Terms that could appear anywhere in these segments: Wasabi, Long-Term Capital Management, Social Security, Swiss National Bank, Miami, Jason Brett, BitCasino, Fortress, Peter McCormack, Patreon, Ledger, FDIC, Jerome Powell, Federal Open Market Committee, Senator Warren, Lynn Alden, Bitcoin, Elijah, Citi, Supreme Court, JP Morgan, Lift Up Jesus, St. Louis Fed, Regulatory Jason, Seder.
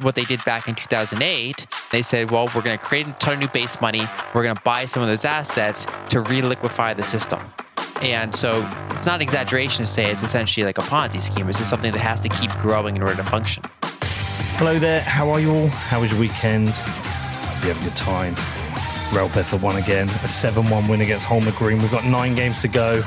what they did back in 2008. They said, well, we're going to create a ton of new base money. We're going to buy some of those assets to reliquify the system. And so it's not an exaggeration to say it's essentially like a Ponzi scheme. It's just something that has to keep growing in order to function. Hello there. How are you all? How was your weekend? Hope you have a good time. Rail Bedford won again. A 7-1 win against Holmer Green. We've got 9 games to go.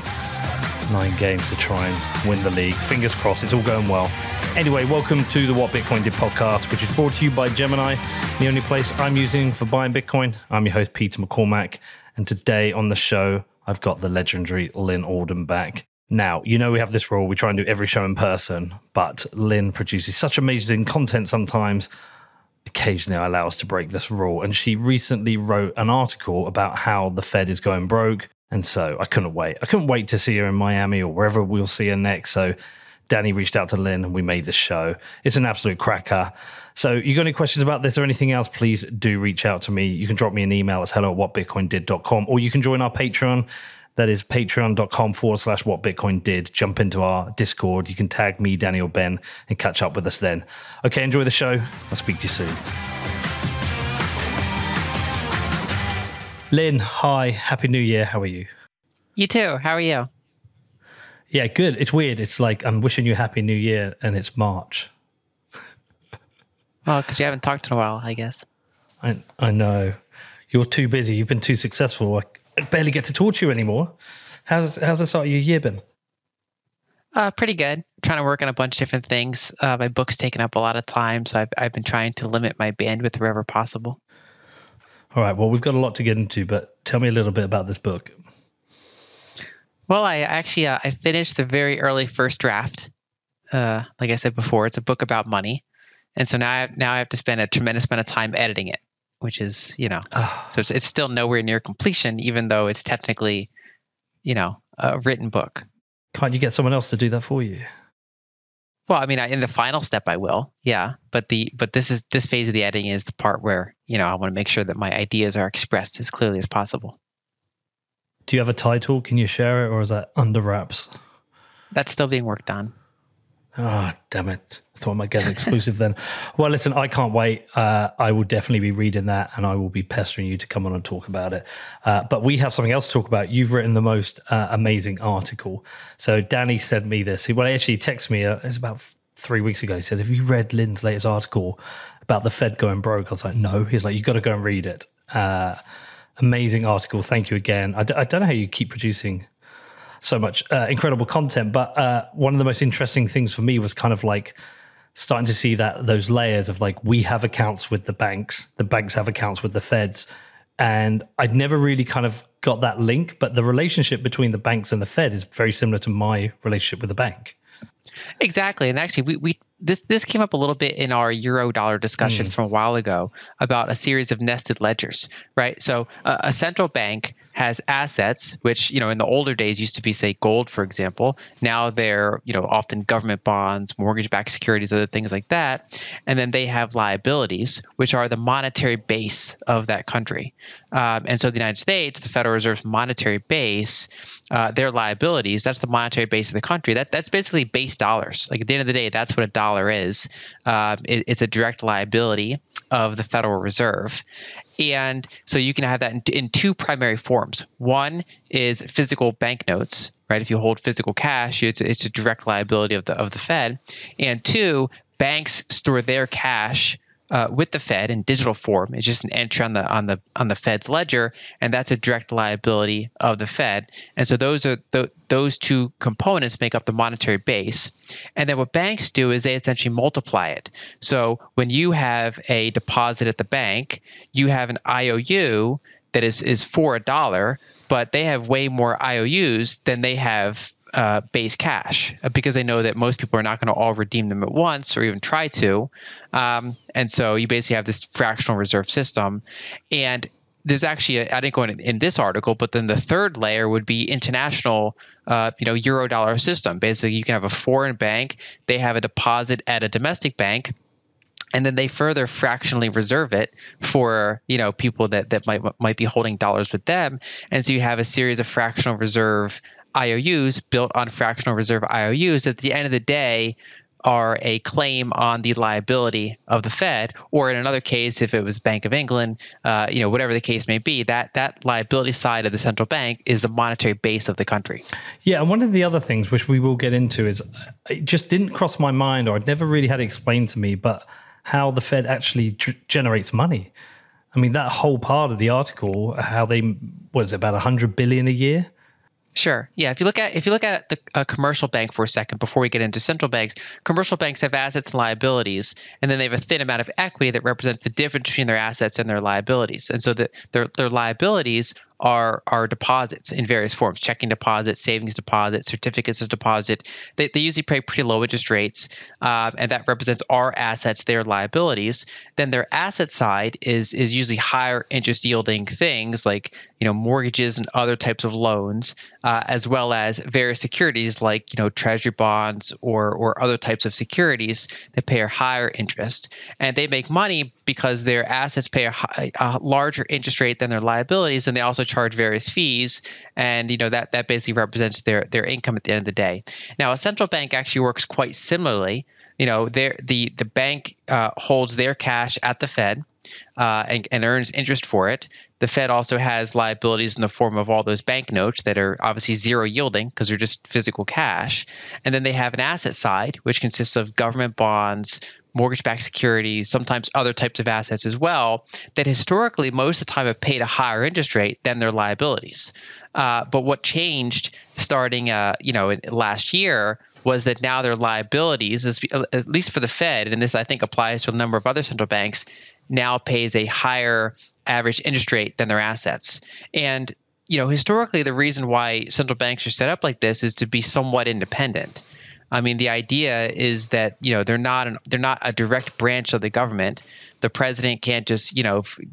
9 games to try and win the league. Fingers crossed. It's all going well. Anyway, welcome to the What Bitcoin Did podcast, which is brought to you by Gemini, the only place I'm using for buying Bitcoin. I'm your host, Peter McCormack. And today on the show, I've got the legendary Lynn Alden back. Now, you know we have this rule. We try and do every show in person, but Lynn produces such amazing content sometimes. Occasionally, I allow us to break this rule. And she recently wrote an article about how the Fed is going broke. And so I couldn't wait. I couldn't wait to see her in Miami or wherever we'll see her next. So Danny reached out to Lynn and we made this show. It's an absolute cracker. So you got any questions about this or anything else, please do reach out to me. You can drop me an email. It's hello@whatbitcoindid.com or you can join our Patreon. That is patreon.com/whatbitcoindid. Jump into our Discord. You can tag me, Danny, or Ben, and catch up with us then. Okay, enjoy the show. I'll speak to you soon. Lynn, hi. Happy New Year. How are you? You too. How are you? Yeah, good. It's weird. It's like I'm wishing you Happy New Year and it's March. Well, because you haven't talked in a while, I guess. I know. You're too busy. You've been too successful. I barely get to talk to you anymore. How's the start of your year been? Pretty good. I'm trying to work on a bunch of different things. My book's taken up a lot of time, so I've been trying to limit my bandwidth wherever possible. All right. Well, we've got a lot to get into, but tell me a little bit about this book. Well, I actually I finished the very early first draft. Like I said before, it's a book about money, and so now I have to spend a tremendous amount of time editing it. Which is, so it's still nowhere near completion, even though it's technically, a written book. Can't you get someone else to do that for you? Well, I mean, in the final step, I will. Yeah. But this phase of the editing is the part where, I want to make sure that my ideas are expressed as clearly as possible. Do you have a title? Can you share it? Or is that under wraps? That's still being worked on. Oh, damn it. I thought I might get an exclusive then. Well, listen, I can't wait. I will definitely be reading that and I will be pestering you to come on and talk about it. But we have something else to talk about. You've written the most amazing article. So Danny sent me this. He actually texted me, it was about 3 weeks ago. He said, have you read Lynn's latest article about the Fed going broke? I was like, no. He's like, you've got to go and read it. Amazing article. Thank you again. I don't know how you keep producing so much incredible content, but one of the most interesting things for me was kind of like starting to see that those layers of like, we have accounts with the banks have accounts with the feds. And I'd never really kind of got that link, but the relationship between the banks and the Fed is very similar to my relationship with the bank. Exactly. And actually, this came up a little bit in our Eurodollar discussion from a while ago about a series of nested ledgers, right? So a central bank has assets, which, in the older days used to be, say, gold, for example. Now they're, often government bonds, mortgage-backed securities, other things like that. And then they have liabilities, which are the monetary base of that country. And so the United States, the Federal Reserve's monetary base, their liabilities, that's the monetary base of the country. That's basically base dollars. Like at the end of the day, that's what a dollar is. It's a direct liability of the Federal Reserve. And so you can have that in two primary forms. One is physical banknotes, right? If you hold physical cash, it's a direct liability of the Fed. And two, banks store their cash with the Fed in digital form. It's just an entry on the Fed's ledger, and that's a direct liability of the Fed. And so those two components make up the monetary base. And then what banks do is they essentially multiply it. So when you have a deposit at the bank, you have an IOU that is for a dollar, but they have way more IOUs than they have base cash because they know that most people are not going to all redeem them at once or even try to. And so you basically have this fractional reserve system. And there's actually, I didn't go in this article, but then the third layer would be international, Eurodollar system. Basically, you can have a foreign bank. They have a deposit at a domestic bank. And then they further fractionally reserve it for people that might be holding dollars with them. And so you have a series of fractional reserve IOUs built on fractional reserve IOUs. At the end of the day, are a claim on the liability of the Fed, or in another case, if it was Bank of England, whatever the case may be, that liability side of the central bank is the monetary base of the country. Yeah, and one of the other things which we will get into is, it just didn't cross my mind, or I'd never really had it explained to me, but how the Fed actually generates money. I mean, that whole part of the article, how they was about $100 billion a year. Sure. Yeah. If you look at a commercial bank for a second, before we get into central banks, commercial banks have assets and liabilities, and then they have a thin amount of equity that represents the difference between their assets and their liabilities. And so their liabilities are deposits in various forms: checking deposits, savings deposits, certificates of deposit. They usually pay pretty low interest rates, and that represents our assets, their liabilities. Then their asset side is usually higher interest yielding things like mortgages and other types of loans, as well as various securities like treasury bonds or other types of securities that pay a higher interest, and they make money because their assets pay a larger interest rate than their liabilities, and they also charge various fees, and that basically represents their income at the end of the day. Now, a central bank actually works quite similarly. The bank holds their cash at the Fed and earns interest for it. The Fed also has liabilities in the form of all those banknotes that are obviously zero yielding because they're just physical cash, and then they have an asset side which consists of government bonds, mortgage-backed securities, sometimes other types of assets as well, that historically most of the time have paid a higher interest rate than their liabilities. But what changed starting last year was that now their liabilities, at least for the Fed, and this I think applies to a number of other central banks, now pays a higher average interest rate than their assets. And historically, the reason why central banks are set up like this is to be somewhat independent. I mean, the idea is that they're not a direct branch of the government. The president can't just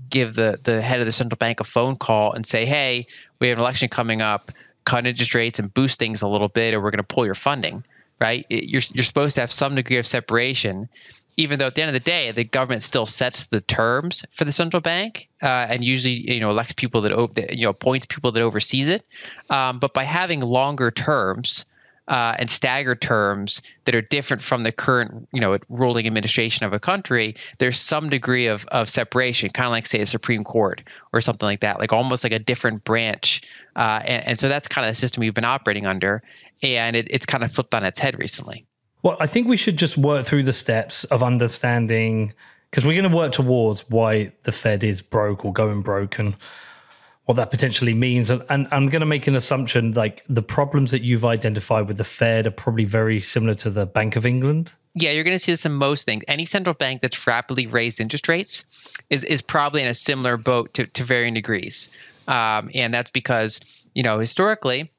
give the head of the central bank a phone call and say, "Hey, we have an election coming up. Cut interest rates and boost things a little bit, or we're going to pull your funding." Right? You're supposed to have some degree of separation, even though at the end of the day, the government still sets the terms for the central bank and usually elects people that appoints people that oversees it. But by having longer terms and staggered terms that are different from the current, ruling administration of a country, there's some degree of separation, kind of like, say, a Supreme Court or something like that, like almost like a different branch. And so that's kind of the system we've been operating under, and it's kind of flipped on its head recently. Well, I think we should just work through the steps of understanding, because we're going to work towards why the Fed is broke or going broke, and what that potentially means. And I'm going to make an assumption, like the problems that you've identified with the Fed are probably very similar to the Bank of England. Yeah, you're going to see this in most things. Any central bank that's rapidly raised interest rates is probably in a similar boat to varying degrees. And that's because, historically,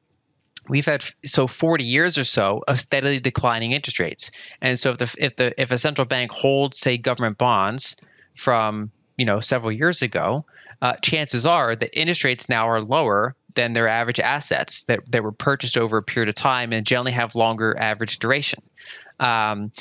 we've had 40 years or so of steadily declining interest rates. And so if a central bank holds, say, government bonds from several years ago, chances are that interest rates now are lower than their average assets that were purchased over a period of time and generally have longer average duration. And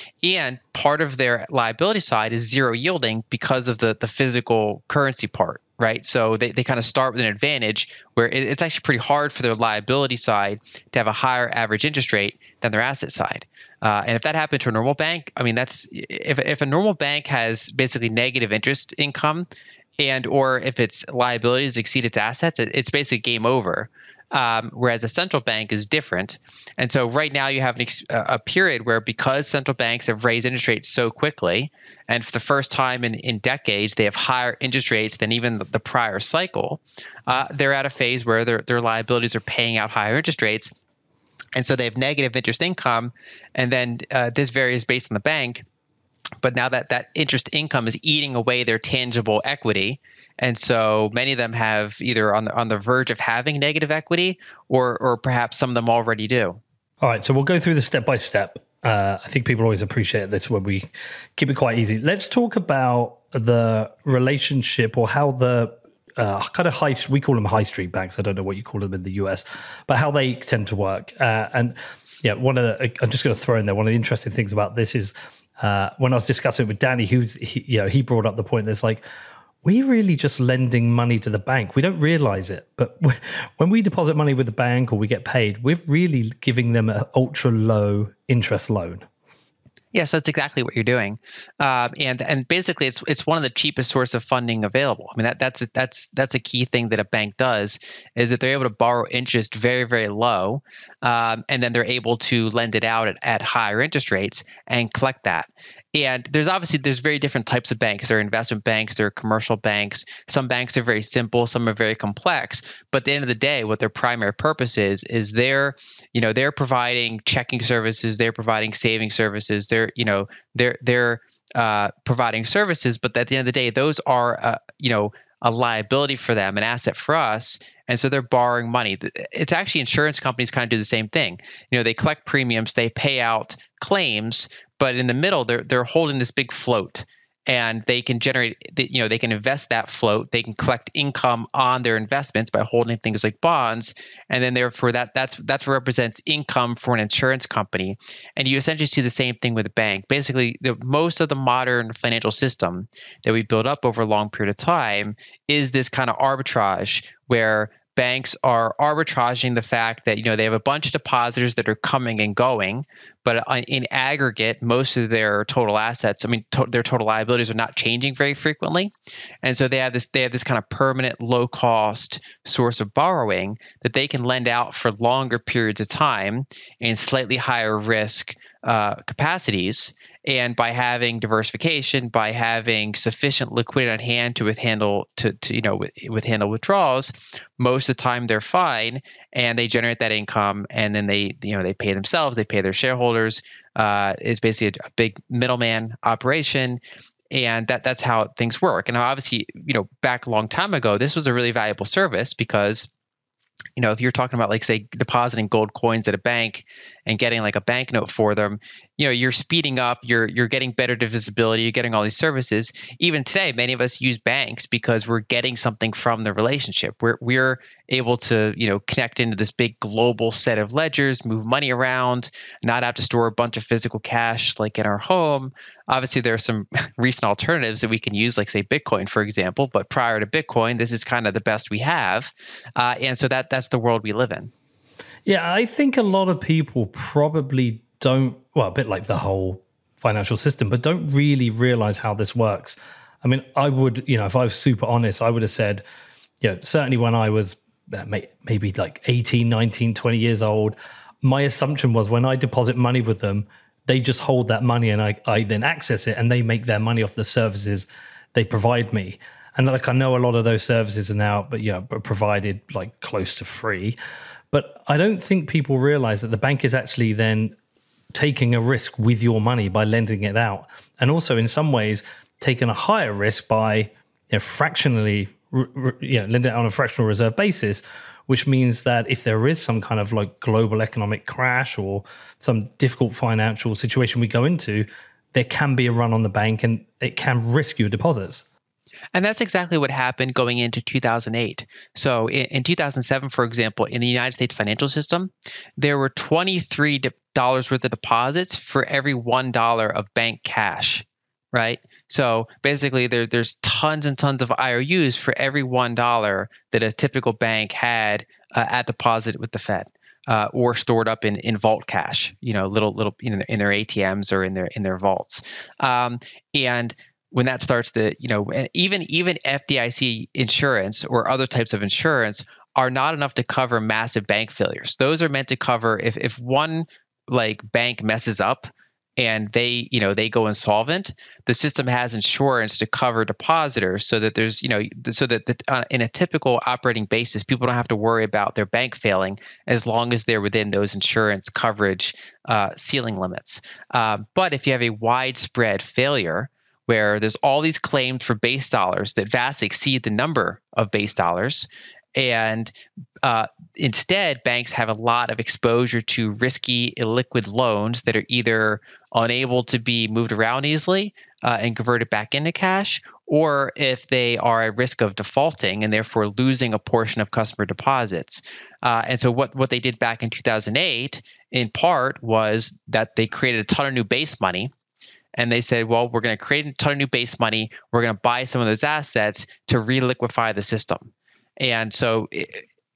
part of their liability side is zero yielding because of the physical currency part, right? So they kind of start with an advantage where it's actually pretty hard for their liability side to have a higher average interest rate than their asset side. And if that happened to a normal bank, I mean, that's if a normal bank has basically negative interest income, and or if its liabilities exceed its assets, it's basically game over. Whereas a central bank is different. And so right now you have a period where, because central banks have raised interest rates so quickly, and for the first time in decades, they have higher interest rates than even the prior cycle, they're at a phase where their liabilities are paying out higher interest rates. And so they have negative interest income. And then this varies based on the bank. But now that interest income is eating away their tangible equity, and so many of them have either on the verge of having negative equity, or perhaps some of them already do. All right, so we'll go through this step by step. I think people always appreciate this when we keep it quite easy. Let's talk about the relationship, or how the kind of we call them high street banks. I don't know what you call them in the US, but how they tend to work. And yeah, I'm just going to throw in there, one of the interesting things about this is, when I was discussing it with Danny, he brought up the point that's like, we're really just lending money to the bank. We don't realize it, but when we deposit money with the bank or we get paid, we're really giving them an ultra low interest loan. Yes, that's exactly what you're doing. And basically, it's one of the cheapest sources of funding available. I mean, that's a key thing that a bank does, is that they're able to borrow interest very, very low, and then they're able to lend it out at higher interest rates and collect that. And there's very different types of banks. There are investment banks, there are commercial banks. Some banks are very simple, some are very complex. But at the end of the day, what their primary purpose is they're providing checking services, they're providing saving services, they're providing services. But at the end of the day, those are a liability for them, an asset for us. And so they're borrowing money. It's actually insurance companies kind of do the same thing. They collect premiums, they pay out claims, but in the middle, they're holding this big float, and they can generate, they can invest that float, they can collect income on their investments by holding things like bonds, and then therefore that's what represents income for an insurance company. And you essentially see the same thing with a bank. Basically, most of the modern financial system that we built up over a long period of time is this kind of arbitrage where banks are arbitraging the fact that they have a bunch of depositors that are coming and going, but in aggregate, most of their total assets, their total liabilities, are not changing very frequently, and so they have this kind of permanent low cost source of borrowing that they can lend out for longer periods of time in slightly higher risk capacities. And by having diversification, by having sufficient liquidity on hand to handle withdrawals, most of the time they're fine, and they generate that income, and then they pay themselves, they pay their shareholders. It's basically a big middleman operation, and that's how things work. And obviously, back a long time ago, this was a really valuable service because, if you're talking about, like, say, depositing gold coins at a bank and getting like a banknote for them, you're speeding up, you're getting better divisibility, you're getting all these services. Even today, many of us use banks because we're getting something from the relationship. We're able to, connect into this big global set of ledgers, move money around, not have to store a bunch of physical cash like in our home. Obviously, there are some recent alternatives that we can use, like, say, Bitcoin, for example. But prior to Bitcoin, this is kind of the best we have. And so that's the world we live in. Yeah, I think a lot of people probably don't, well, a bit like the whole financial system, but don't really realize how this works. I mean, I would, if I was super honest, I would have said, certainly when I was maybe like 18, 19, 20 years old, my assumption was when I deposit money with them, they just hold that money and I then access it, and they make their money off the services they provide me. And like, I know a lot of those services are now, but provided like close to free. But I don't think people realize that the bank is actually then taking a risk with your money by lending it out. And also in some ways taking a higher risk by fractionally lend it on a fractional reserve basis, which means that if there is some kind of like global economic crash or some difficult financial situation we go into, there can be a run on the bank and it can risk your deposits. And that's exactly what happened going into 2008. So in 2007, for example, in the United States financial system, there were $23 worth of deposits for every $1 of bank cash, right? So basically, there's tons and tons of IOUs for every $1 that a typical bank had at deposit with the Fed. Or stored up in vault cash, little in their ATMs or in their vaults. And when that starts, even FDIC insurance or other types of insurance are not enough to cover massive bank failures. Those are meant to cover if one like bank messes up and they go insolvent, the system has insurance to cover depositors so that in a typical operating basis, people don't have to worry about their bank failing as long as they're within those insurance coverage ceiling limits. But if you have a widespread failure where there's all these claims for base dollars that vastly exceed the number of base dollars, and instead, banks have a lot of exposure to risky, illiquid loans that are either unable to be moved around easily and converted back into cash, or if they are at risk of defaulting and therefore losing a portion of customer deposits. And so what they did back in 2008, in part, was that they created a ton of new base money. And they said, well, we're going to create a ton of new base money. We're going to buy some of those assets to reliquify the system. And so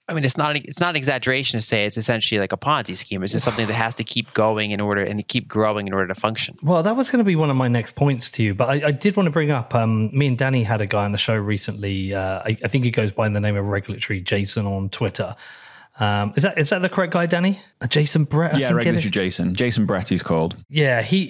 I mean, it's not an exaggeration to say it's essentially like a Ponzi scheme. It's just something that has to keep going in order and keep growing in order to function. Well, that was going to be one of my next points to you, but I did want to bring up, me and Danny had a guy on the show recently. I think he goes by the name of Regulatory Jason on Twitter. Is that the correct guy, Danny? Jason Brett? I think Regulatory Jason. Jason Brett, he's called. Yeah, he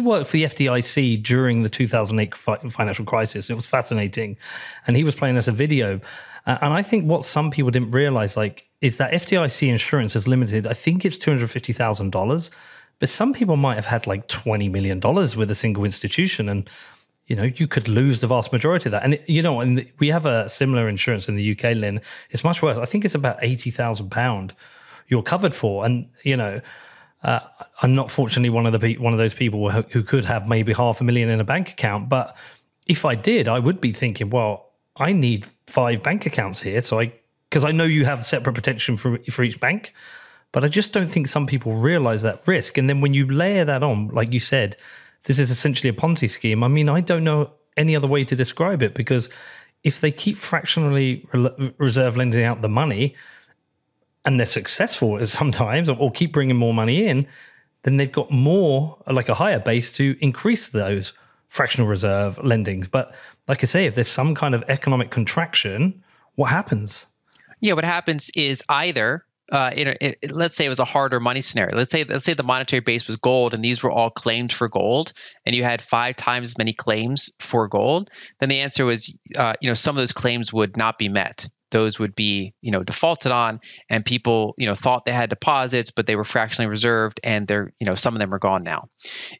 worked for the FDIC during the 2008 financial crisis. It was fascinating. And he was playing us a video. And I think what some people didn't realize, is that FDIC insurance is limited. I think it's $250,000. But some people might have had $20 million with a single institution. And, you could lose the vast majority of that. And, and we have a similar insurance in the UK, Lynn. It's much worse. I think it's about £80,000 you're covered for. And, I'm not fortunately one of those people who could have maybe $500,000 in a bank account. But if I did, I would be thinking, well, I need 5 bank accounts here. Because I know you have separate protection for each bank, but I just don't think some people realize that risk. And then when you layer that on, like you said, this is essentially a Ponzi scheme. I mean, I don't know any other way to describe it, because if they keep fractionally reserve lending out the money and they're successful sometimes, or keep bringing more money in, then they've got more, a higher base to increase those fractional reserve lendings. But like I say, if there's some kind of economic contraction, what happens? Yeah, what happens is either, let's say it was a harder money scenario. Let's say the monetary base was gold and these were all claimed for gold, and you had 5 times as many claims for gold. Then the answer was, some of those claims would not be met. Those would be, defaulted on, and people, thought they had deposits, but they were fractionally reserved, and they're, some of them are gone now.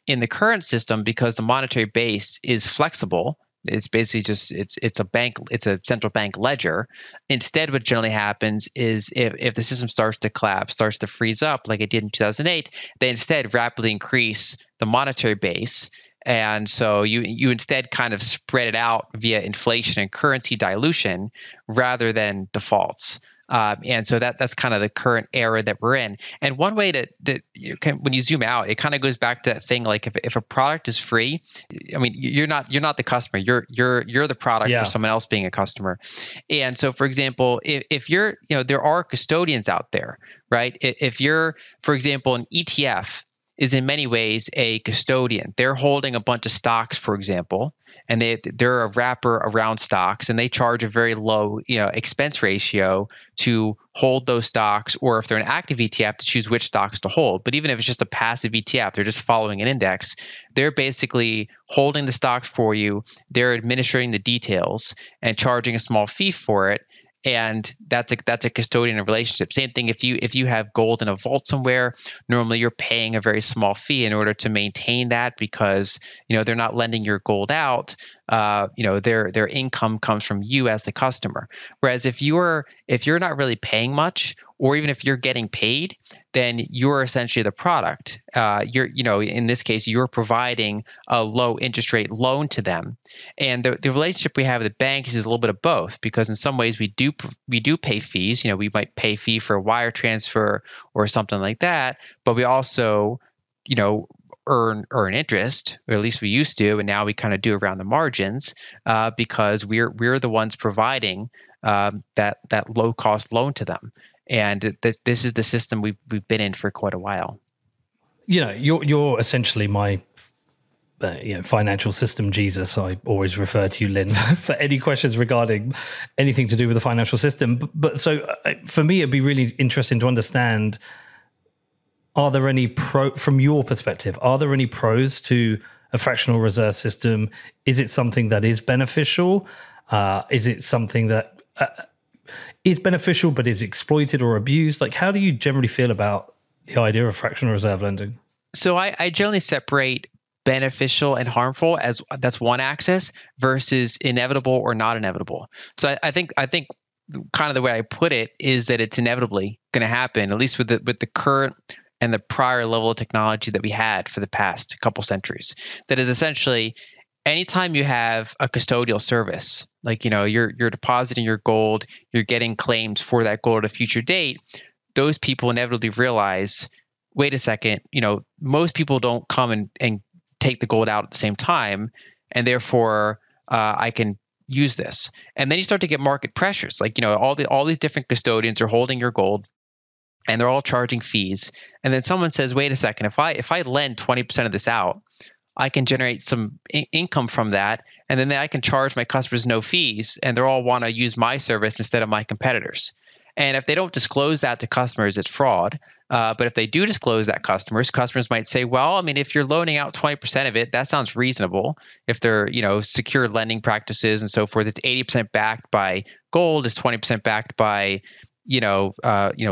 In the current system, because the monetary base is flexible, it's basically just it's a central bank ledger. Instead, what generally happens is if the system starts to collapse, starts to freeze up like it did in 2008, they instead rapidly increase the monetary base. And so you instead kind of spread it out via inflation and currency dilution rather than defaults. And so that's kind of the current era that we're in. And one way when you zoom out, it kind of goes back to that thing, if a product is free, I mean, you're not the customer, you're the product for someone else being a customer. And so, for example, if you're, there are custodians out there, right? If you're, for example, an ETF is in many ways a custodian. They're holding a bunch of stocks, for example, and they're a wrapper around stocks, and they charge a very low expense ratio to hold those stocks, or if they're an active ETF, to choose which stocks to hold. But even if it's just a passive ETF, they're just following an index, they're basically holding the stocks for you, they're administering the details and charging a small fee for it. And that's a custodian relationship. Same thing if you have gold in a vault somewhere, normally you're paying a very small fee in order to maintain that, because they're not lending your gold out. Their income comes from you as the customer. Whereas if you're not really paying much, or even if you're getting paid, then you're essentially the product. In this case, you're providing a low interest rate loan to them. And the relationship we have with the banks is a little bit of both, because in some ways we do pay fees. We might pay a fee for a wire transfer or something like that, but we also, earn interest, or at least we used to, and now we kind of do around the margins, because we're the ones providing that low cost loan to them. And this is the system we've been in for quite a while. You're essentially my financial system Jesus. I always refer to you, Lynn, for any questions regarding anything to do with the financial system. But so for me, it'd be really interesting to understand, from your perspective, are there any pros to a fractional reserve system? Is it something that is beneficial? Is it something that is beneficial but is exploited or abused? How do you generally feel about the idea of fractional reserve lending? So I generally separate beneficial and harmful, as that's one axis, versus inevitable or not inevitable. So I think kind of the way I put it is that it's inevitably going to happen, at least with the current and the prior level of technology that we had for the past couple centuries. That is essentially, anytime you have a custodial service, you're depositing your gold, you're getting claims for that gold at a future date, those people inevitably realize, wait a second, most people don't come and take the gold out at the same time, and therefore I can use this. And then you start to get market pressures. Like, you know, all these different custodians are holding your gold and they're all charging fees. And then someone says, wait a second, if I lend 20% of this out, I can generate some income from that. And then I can charge my customers no fees, and they all want to use my service instead of my competitors. And if they don't disclose that to customers, it's fraud. But if they do disclose that customers might say, well, I mean, if you're loaning out 20% of it, that sounds reasonable. If they're, you know, secure lending practices and so forth, it's 80% backed by gold, it's 20% backed by, you know,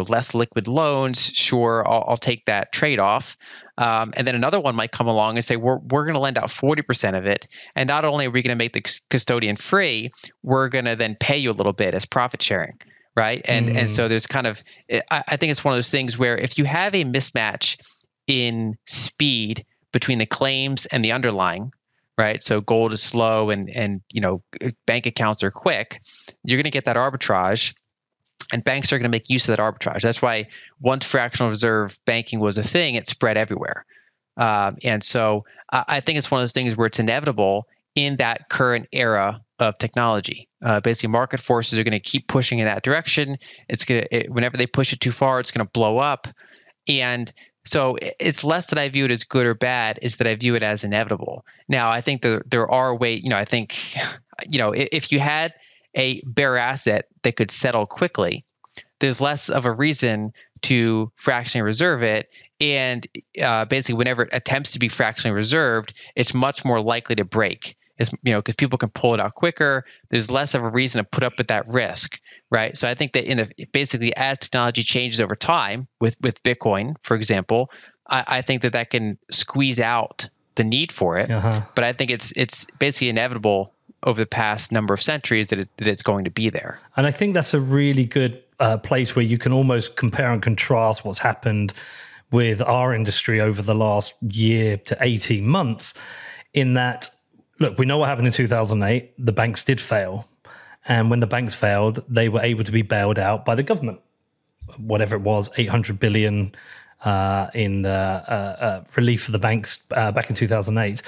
less liquid loans. Sure, I'll take that trade-off. And then another one might come along and say, we're going to lend out 40% of it. And not only are we going to make the custodian free, we're going to then pay you a little bit as profit sharing. Right. And so there's kind of, I think it's one of those things where if you have a mismatch in speed between the claims and the underlying, right? So gold is slow and you know, bank accounts are quick, you're going to get that arbitrage. And banks are going to make use of that arbitrage. That's why once fractional reserve banking was a thing, it spread everywhere. And so I think it's one of those things where it's inevitable in that current era of technology. Basically, market forces are going to keep pushing in that direction. Whenever they push it too far, it's going to blow up. And so it's less that I view it as good or bad, is that I view it as inevitable. Now, I think there are ways, you know, I think, you know, if you had a bear asset that could settle quickly, there's less of a reason to fractionally reserve it. And basically, whenever it attempts to be fractionally reserved, it's much more likely to break. It's, you know, because people can pull it out quicker. There's less of a reason to put up with that risk, right? So I think that basically as technology changes over time, with Bitcoin, for example, I think that can squeeze out the need for it. Uh-huh. But I think it's basically inevitable over the past number of centuries that it's going to be there. And I think that's a really good place where you can almost compare and contrast what's happened with our industry over the last year to 18 months in that, look, we know what happened in 2008. The banks did fail. And when the banks failed, they were able to be bailed out by the government, whatever it was, $800 billion in relief for the banks back in 2008.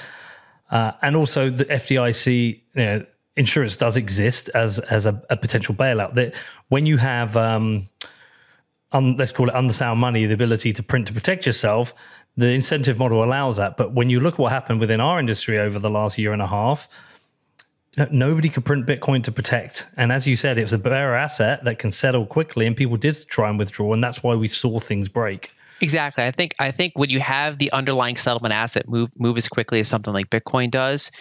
And also the FDIC, you know, insurance does exist as a potential bailout. That when you have, let's call it unsound money, the ability to print to protect yourself, the incentive model allows that. But when you look at what happened within our industry over the last year and a half, nobody could print Bitcoin to protect. And as you said, it's a bearer asset that can settle quickly, and people did try and withdraw, and that's why we saw things break. Exactly. I think when you have the underlying settlement asset move as quickly as something like Bitcoin does,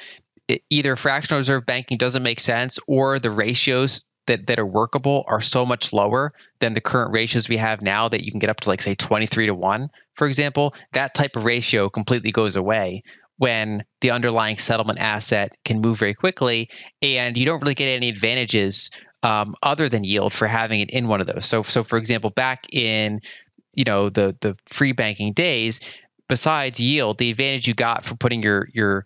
either fractional reserve banking doesn't make sense, or the ratios that are workable are so much lower than the current ratios we have now that you can get up to, like, say, 23-1, for example. That type of ratio completely goes away when the underlying settlement asset can move very quickly, and you don't really get any advantages other than yield for having it in one of those. So for example, back in, you know, the free banking days, besides yield, the advantage you got for putting your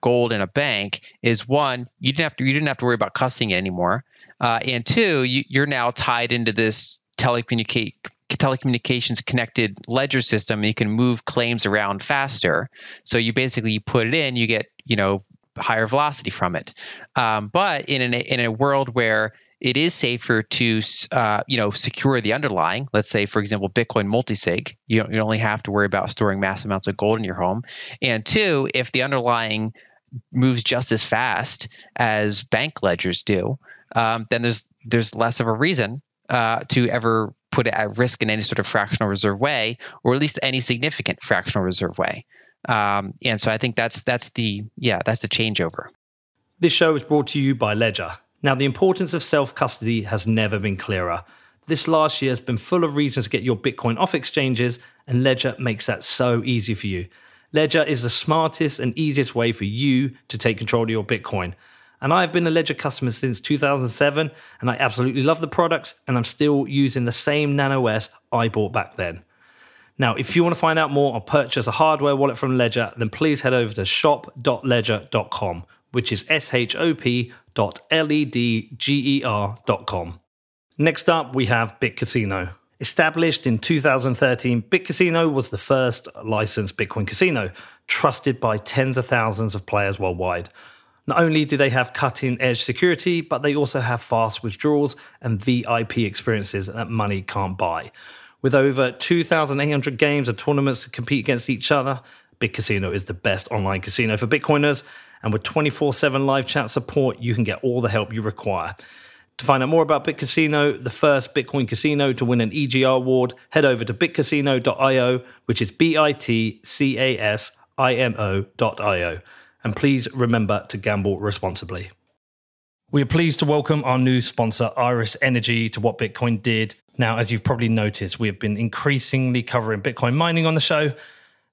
gold in a bank is, one, you didn't have to worry about cussing it anymore, and two, you're now tied into this telecommunications connected ledger system, and you can move claims around faster. So you put it in, you get, you know, higher velocity from it. But in a world where it is safer to, you know, secure the underlying. Let's say, for example, Bitcoin multisig. You only have to worry about storing mass amounts of gold in your home. And two, if the underlying moves just as fast as bank ledgers do, then there's less of a reason to ever put it at risk in any sort of fractional reserve way, or at least any significant fractional reserve way. And so I think that's the changeover. This show is brought to you by Ledger. Now, the importance of self-custody has never been clearer. This last year has been full of reasons to get your Bitcoin off exchanges, and Ledger makes that so easy for you. Ledger is the smartest and easiest way for you to take control of your Bitcoin. And I've been a Ledger customer since 2007, and I absolutely love the products, and I'm still using the same Nano S I bought back then. Now, if you want to find out more or purchase a hardware wallet from Ledger, then please head over to shop.ledger.com, which is shop.ledger.com. Next up, we have BitCasino. Established in 2013, BitCasino was the first licensed Bitcoin casino, trusted by tens of thousands of players worldwide. Not only do they have cutting-edge security, but they also have fast withdrawals and VIP experiences that money can't buy. With over 2,800 games and tournaments to compete against each other, BitCasino is the best online casino for Bitcoiners, and with 24/7 live chat support, you can get all the help you require. To find out more about BitCasino, the first Bitcoin casino to win an EGR award, head over to bitcasino.io, which is bitcasino.io. And please remember to gamble responsibly. We are pleased to welcome our new sponsor, Iris Energy, to What Bitcoin Did. Now, as you've probably noticed, we have been increasingly covering Bitcoin mining on the show.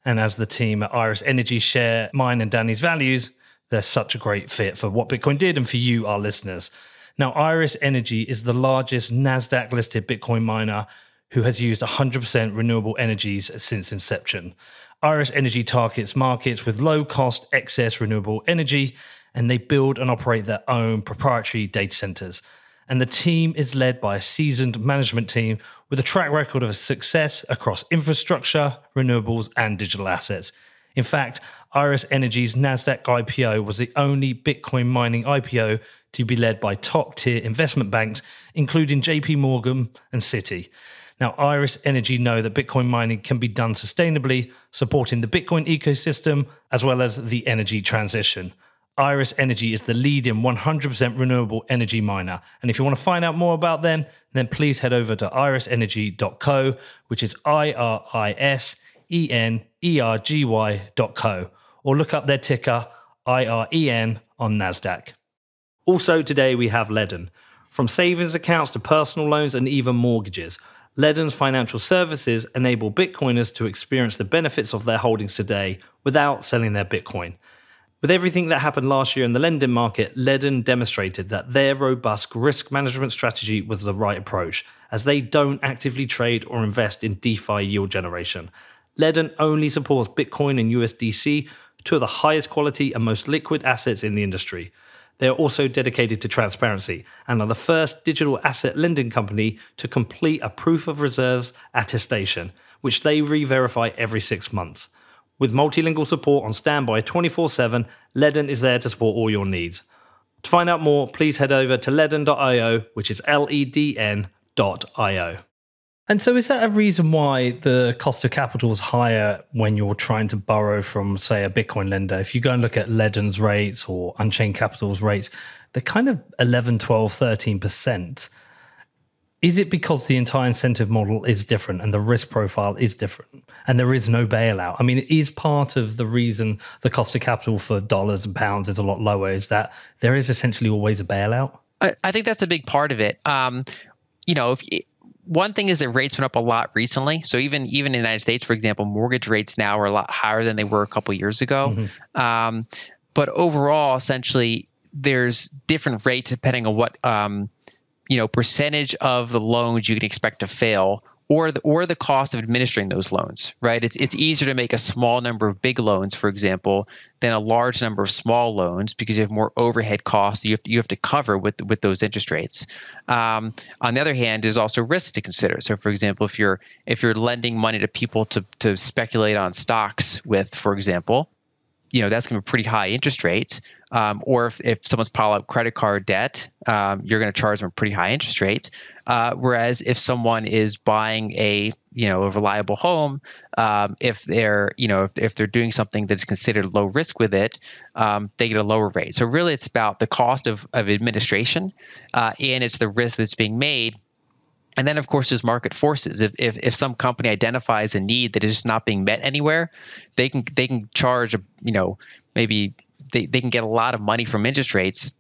And as the team at Iris Energy share mine and Danny's values, they're such a great fit for What Bitcoin Did and for you, our listeners. Now, Iris Energy is the largest NASDAQ-listed Bitcoin miner who has used 100% renewable energies since inception. Iris Energy targets markets with low-cost excess renewable energy, and they build and operate their own proprietary data centers. And the team is led by a seasoned management team with a track record of success across infrastructure, renewables, and digital assets. In fact, Iris Energy's NASDAQ IPO was the only Bitcoin mining IPO to be led by top-tier investment banks, including JP Morgan and Citi. Now, Iris Energy know that Bitcoin mining can be done sustainably, supporting the Bitcoin ecosystem as well as the energy transition. Iris Energy is the leading 100% renewable energy miner. And if you want to find out more about them, then please head over to irisenergy.co, which is IRISENERGY.co, or look up their ticker, IREN, on NASDAQ. Also today we have Ledn. From savings accounts to personal loans and even mortgages, Ledn's financial services enable Bitcoiners to experience the benefits of their holdings today without selling their Bitcoin. With everything that happened last year in the lending market, Ledn demonstrated that their robust risk management strategy was the right approach, as they don't actively trade or invest in DeFi yield generation. Ledn only supports Bitcoin and USDC, two of the highest quality and most liquid assets in the industry. They are also dedicated to transparency and are the first digital asset lending company to complete a proof of reserves attestation, which they re-verify every 6 months. With multilingual support on standby 24/7, Ledn is there to support all your needs. To find out more, please head over to ledn.io, which is LEDN.io. And so is that a reason why the cost of capital is higher when you're trying to borrow from, say, a Bitcoin lender? If you go and look at Ledn's rates or Unchained Capital's rates, they're kind of 11, 12, 13%. Is it because the entire incentive model is different and the risk profile is different and there is no bailout? I mean, it is part of the reason the cost of capital for dollars and pounds is a lot lower, is that there is essentially always a bailout. I think that's a big part of it. One thing is that rates went up a lot recently. So even in the United States, for example, mortgage rates now are a lot higher than they were a couple of years ago. Mm-hmm. But overall, essentially, there's different rates depending on what percentage of the loans you can expect to fail, or the cost of administering those loans, right? It's easier to make a small number of big loans, for example, than a large number of small loans because you have more overhead costs you have to cover with those interest rates. On the other hand, there's also risk to consider. So, for example, if you're lending money to people to speculate on stocks with, for example, that's going to be pretty high interest rates. Or if someone's piled up credit card debt, you're going to charge them a pretty high interest rate. Whereas if someone is buying a reliable home, if they're doing something that's considered low risk with it, they get a lower rate. So really it's about the cost of administration, and it's the risk that's being made. And then, of course, there's market forces. If some company identifies a need that is just not being met anywhere, they can charge, maybe they can get a lot of money from interest rates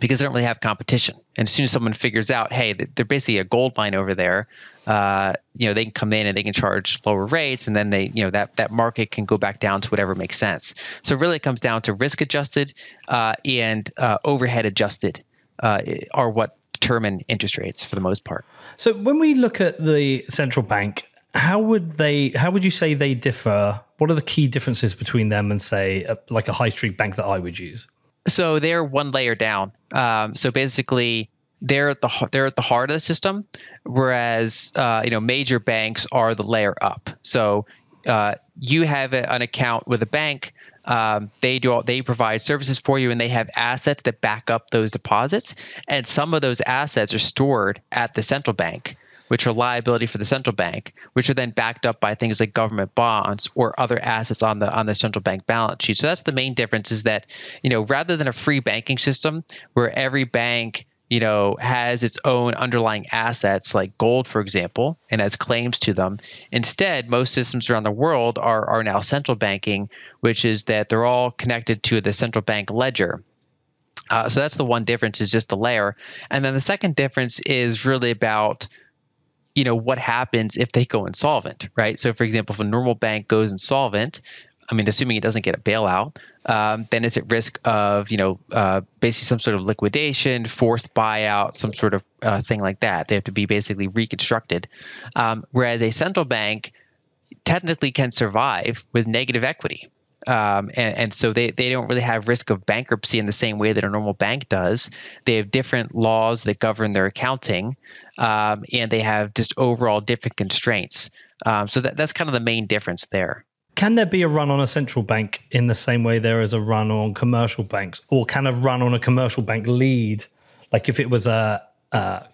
because they don't really have competition. And as soon as someone figures out, hey, they're basically a gold mine over there, they can come in and they can charge lower rates, and then that market can go back down to whatever makes sense. So really, it comes down to risk adjusted and overhead adjusted are what determine interest rates for the most part. So when we look at the central bank, how would you say they differ? What are the key differences between them and, say, like a high street bank that I would use? So they're one layer down. So basically, they're at the heart of the system, whereas major banks are the layer up. So you have an account with a bank. They provide services for you, and they have assets that back up those deposits. And some of those assets are stored at the central bank, which are liability for the central bank, which are then backed up by things like government bonds or other assets on the central bank balance sheet. So that's the main difference, is that, you know, rather than a free banking system where every bank, you know, has its own underlying assets like gold, for example, and has claims to them, instead, most systems around the world are now central banking, which is that they're all connected to the central bank ledger. So that's the one difference, is just the layer. And then the second difference is really about, you know, what happens if they go insolvent, right? So, for example, if a normal bank goes insolvent, I mean, assuming it doesn't get a bailout, then it's at risk of, you know, basically some sort of liquidation, forced buyout, some sort of thing like that. They have to be basically reconstructed. Whereas a central bank technically can survive with negative equity. And so they don't really have risk of bankruptcy in the same way that a normal bank does. They have different laws that govern their accounting, and they have just overall different constraints. So that's kind of the main difference there. Can there be a run on a central bank in the same way there is a run on commercial banks? Or can a run on a commercial bank lead, like if it was a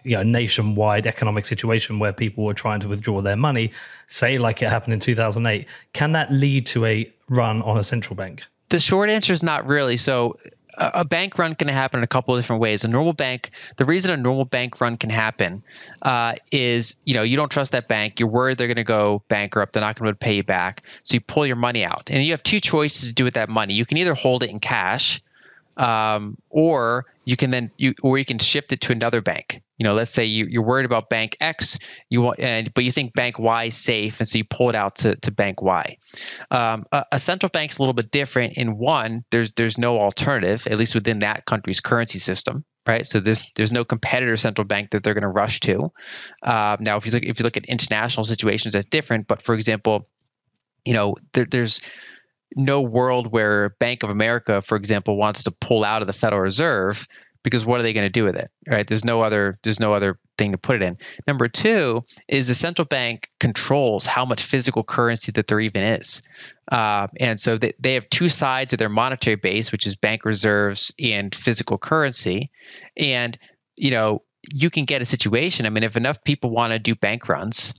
nationwide economic situation where people were trying to withdraw their money, say like it happened in 2008, can that lead to a run on a central bank? The short answer is not really. So a bank run can happen in a couple of different ways. A normal bank, the reason a normal bank run can happen is, you know, you don't trust that bank. You're worried they're going to go bankrupt. They're not going to be able to pay you back. So you pull your money out. And you have two choices to do with that money. You can either hold it in cash, or you can shift it to another bank. You know, let's say you're worried about bank X, but you think bank Y is safe, and so you pull it out to bank Y. A central bank's a little bit different in one, there's no alternative, at least within that country's currency system, right? So there's no competitor central bank that they're going to rush to. Now, if you look at international situations, that's different. But for example, you know, there's no world where Bank of America, for example, wants to pull out of the Federal Reserve, because what are they going to do with it, right? There's no other thing to put it in. Number two is the central bank controls how much physical currency that there even is. And so they have two sides of their monetary base, which is bank reserves and physical currency. And, you know, you can get a situation. I mean, if enough people want to do bank runs,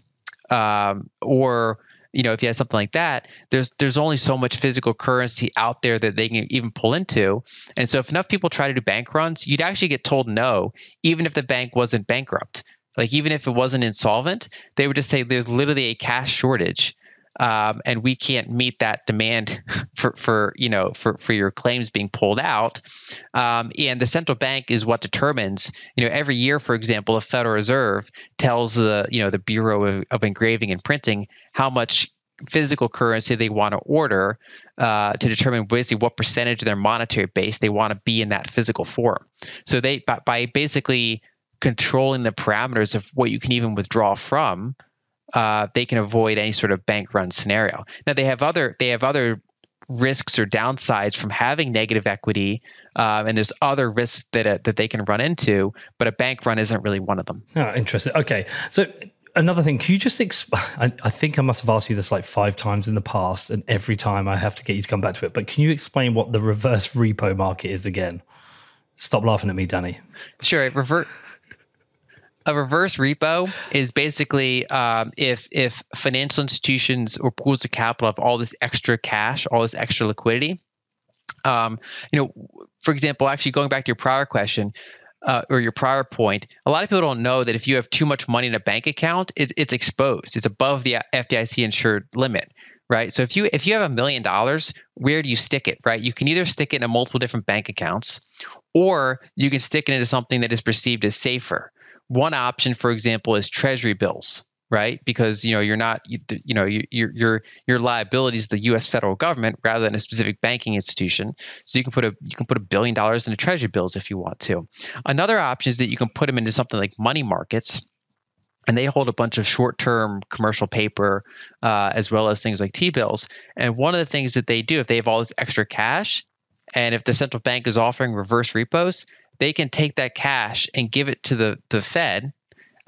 or you know, if you had something like that, there's only so much physical currency out there that they can even pull into. And so if enough people try to do bank runs, you'd actually get told no, even if the bank wasn't bankrupt. Like, even if it wasn't insolvent, they would just say there's literally a cash shortage, and we can't meet that demand for your claims being pulled out. And the central bank is what determines, you know, every year, for example, the Federal Reserve tells the Bureau of Engraving and Printing how much physical currency they want to order, to determine basically what percentage of their monetary base they want to be in that physical form. So they, by basically controlling the parameters of what you can even withdraw from, they can avoid any sort of bank run scenario. Now, they have other risks or downsides from having negative equity, and there's other risks that they can run into, but a bank run isn't really one of them. Oh, interesting. Okay. So another thing, can you just explain, I think I must have asked you this like 5 times in the past, and every time I have to get you to come back to it, but can you explain what the reverse repo market is again? Stop laughing at me, Danny. Sure. A reverse repo is basically if financial institutions or pools of capital have all this extra cash, all this extra liquidity. You know, for example, actually going back to your prior question, or your prior point, a lot of people don't know that if you have too much money in a bank account, it's exposed. It's above the FDIC insured limit. Right. So if you have $1 million, where do you stick it? Right. You can either stick it in multiple different bank accounts, or you can stick it into something that is perceived as safer. One option, for example, is treasury bills, right? Because, you know, your liability is the U.S. federal government rather than a specific banking institution. So you can put $1 billion into treasury bills if you want to. Another option is that you can put them into something like money markets, and they hold a bunch of short-term commercial paper, as well as things like T-bills. And one of the things that they do, if they have all this extra cash, and if the central bank is offering reverse repos, they can take that cash and give it to the Fed,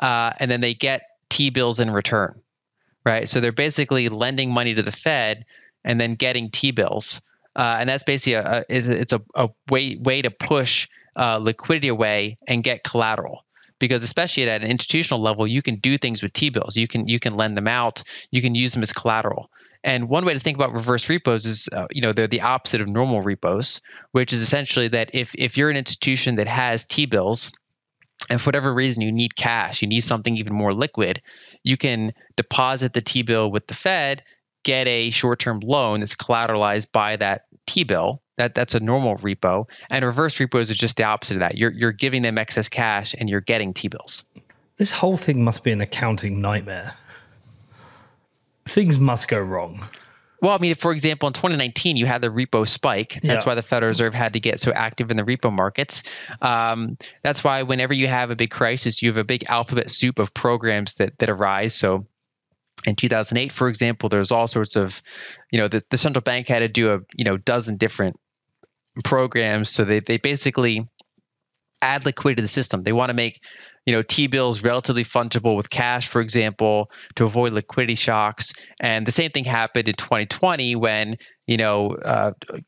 and then they get T-bills in return, right? So they're basically lending money to the Fed and then getting T-bills, And that's basically a way to push liquidity away and get collateral. Because especially at an institutional level, you can do things with T-bills. You can lend them out. You can use them as collateral. And one way to think about reverse repos is, they're the opposite of normal repos, which is essentially that if you're an institution that has T-bills, and for whatever reason you need cash, you need something even more liquid, you can deposit the T-bill with the Fed, get a short-term loan that's collateralized by that T-bill. That's a normal repo, and reverse repos is just the opposite of that. You're giving them excess cash and you're getting T-bills. This whole thing must be an accounting nightmare. Things must go wrong. Well, I mean, for example, in 2019, you had the repo spike. That's why the Federal Reserve had to get so active in the repo markets. That's why whenever you have a big crisis, you have a big alphabet soup of programs that arise. So in 2008, for example, there's all sorts of, the central bank had to do a dozen different programs. So they basically add liquidity to the system. They want to make T-bills relatively fungible with cash, for example, to avoid liquidity shocks. And the same thing happened in 2020 when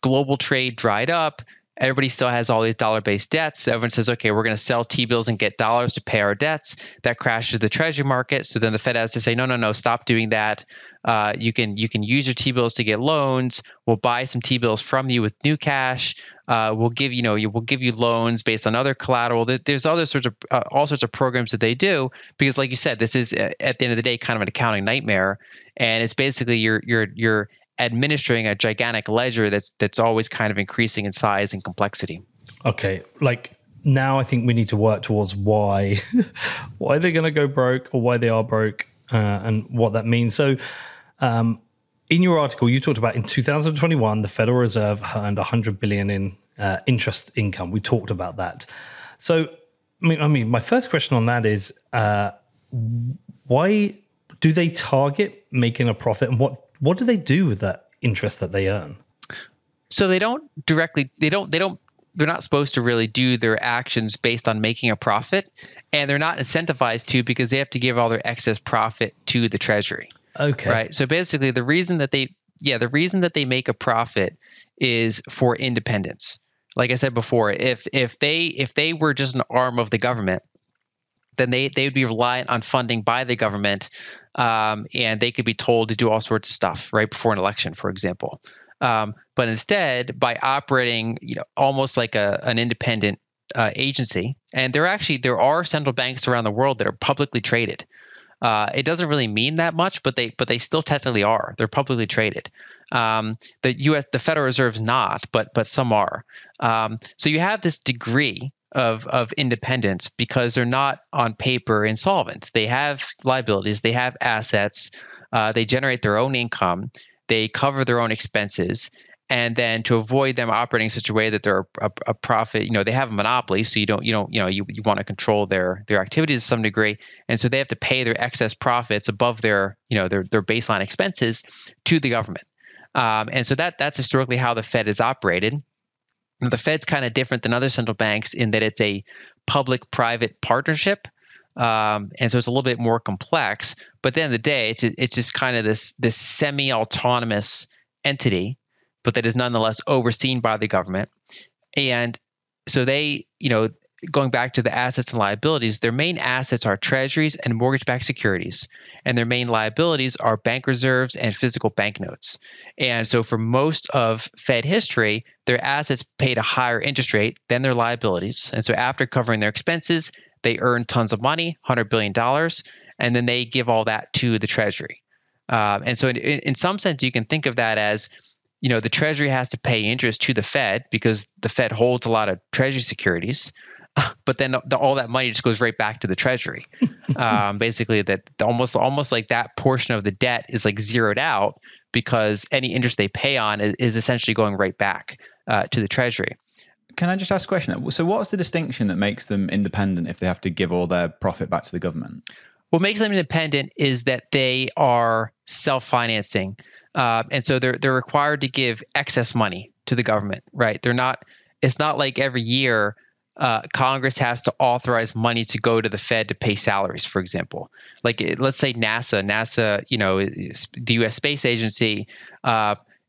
global trade dried up. Everybody still has all these dollar-based debts. So everyone says, okay, we're going to sell T-bills and get dollars to pay our debts. That crashes the treasury market. So then the Fed has to say, no, stop doing that. You can use your T-bills to get loans. We'll buy some T-bills from you with new cash. We'll give you loans based on other collateral. There's other sorts of all sorts of programs that they do because, like you said, this is at the end of the day kind of an accounting nightmare, and it's basically you're administering a gigantic ledger that's always kind of increasing in size and complexity. Okay, like now I think we need to work towards why they're going to go broke or why they are broke. And what that means. So in your article, you talked about in 2021, the Federal Reserve earned $100 billion in interest income. We talked about that. So, I mean, my first question on that is, why do they target making a profit? And what do they do with that interest that they earn? So they don't directly, they're not supposed to really do their actions based on making a profit, and they're not incentivized to because they have to give all their excess profit to the treasury. Okay. Right. So basically the reason that they make a profit is for independence. Like I said before, if they were just an arm of the government, then they would be reliant on funding by the government, and they could be told to do all sorts of stuff right before an election, for example. But instead, by operating, almost like an independent agency, and there are central banks around the world that are publicly traded. It doesn't really mean that much, but they still technically are. They're publicly traded. The Federal Reserve's not, but some are. So you have this degree of independence because they're not on paper insolvent. They have liabilities. They have assets. They generate their own income. They cover their own expenses, and then to avoid them operating in such a way that they're a profit, they have a monopoly, so you want to control their activities to some degree, and so they have to pay their excess profits above their baseline expenses to the government, and so that's historically how the Fed has operated. Now, the Fed's kind of different than other central banks in that it's a public-private partnership. And so it's a little bit more complex, but at the end of the day, it's just kind of this semi-autonomous entity, but that is nonetheless overseen by the government. And so they, going back to the assets and liabilities, their main assets are treasuries and mortgage-backed securities, and their main liabilities are bank reserves and physical banknotes. And so for most of Fed history, their assets paid a higher interest rate than their liabilities. And so after covering their expenses, they earn tons of money, $100 billion, and then they give all that to the treasury. And so in some sense, you can think of that as, the treasury has to pay interest to the Fed because the Fed holds a lot of treasury securities, but then all that money just goes right back to the treasury. Basically, that almost like that portion of the debt is like zeroed out because any interest they pay on is essentially going right back to the treasury. Can I just ask a question? So what's the distinction that makes them independent if they have to give all their profit back to the government? What makes them independent is that they are self-financing. And so they're required to give excess money to the government, right? It's not like every year Congress has to authorize money to go to the Fed to pay salaries, for example. Like let's say NASA, the U.S. Space Agency,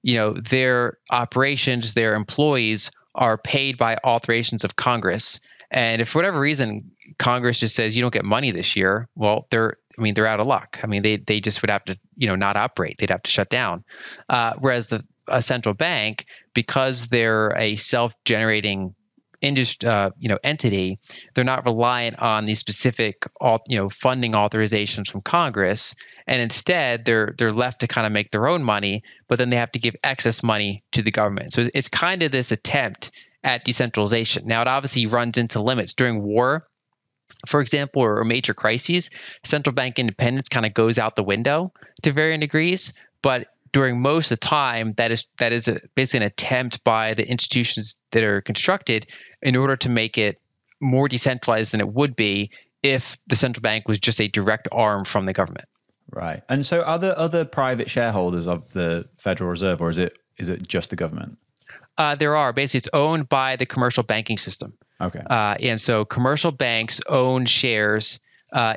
you know, their operations, their employees are paid by alterations of Congress. And if for whatever reason Congress just says you don't get money this year, well, they're out of luck. I mean, they just would have to, you know, not operate. They'd have to shut down. Whereas a central bank, because they're a self-generating industry, entity, they're not reliant on these specific, funding authorizations from Congress, and instead they're left to kind of make their own money, but then they have to give excess money to the government. So it's kind of this attempt at decentralization. Now, it obviously runs into limits during war, for example, or major crises. Central bank independence kind of goes out the window to varying degrees, but during most of the time, that is basically an attempt by the institutions that are constructed in order to make it more decentralized than it would be if the central bank was just a direct arm from the government. Right. And so are there other private shareholders of the Federal Reserve, or is it just the government? There are. Basically, it's owned by the commercial banking system. Okay. And so commercial banks own shares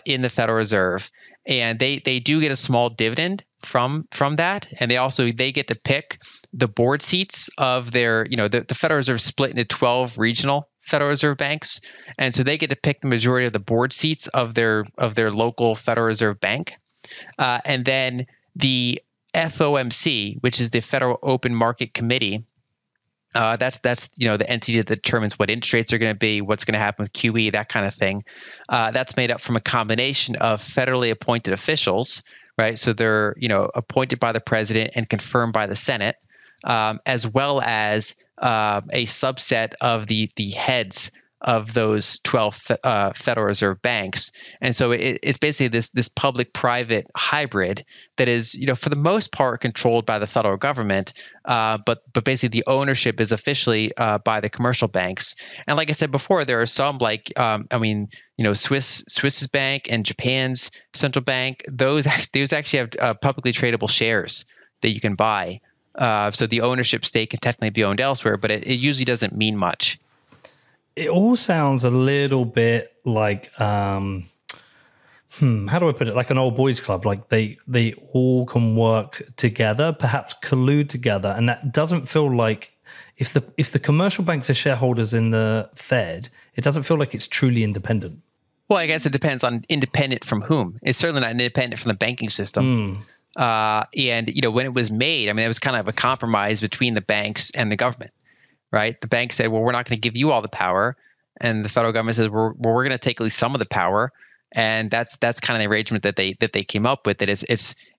in the Federal Reserve, and they do get a small dividend from that, and they get to pick the board seats of their, the Federal Reserve split into 12 regional Federal Reserve banks, and so they get to pick the majority of the board seats of their local Federal Reserve bank, and then the FOMC, which is the Federal Open Market Committee. That's the entity that determines what interest rates are going to be, what's going to happen with QE, that kind of thing. That's made up from a combination of federally appointed officials, right? So they're appointed by the president and confirmed by the Senate, as well as a subset of the heads of those 12 Federal Reserve banks. And so it's basically this public-private hybrid that is, for the most part, controlled by the federal government, but basically the ownership is officially by the commercial banks. And like I said before, there are some Swiss's bank and Japan's central bank, those actually have publicly tradable shares that you can buy. So the ownership stake can technically be owned elsewhere, but it usually doesn't mean much. It all sounds a little bit like, how do I put it? Like an old boys club. Like they all can work together, perhaps collude together, and that doesn't feel like if the commercial banks are shareholders in the Fed, it doesn't feel like it's truly independent. Well, I guess it depends on independent from whom. It's certainly not independent from the banking system. And when it was made, I mean, it was kind of a compromise between the banks and the government. Right? The bank said, well, we're not going to give you all the power. And the federal government says, we're going to take at least some of the power. And that's kind of the arrangement that they came up with. That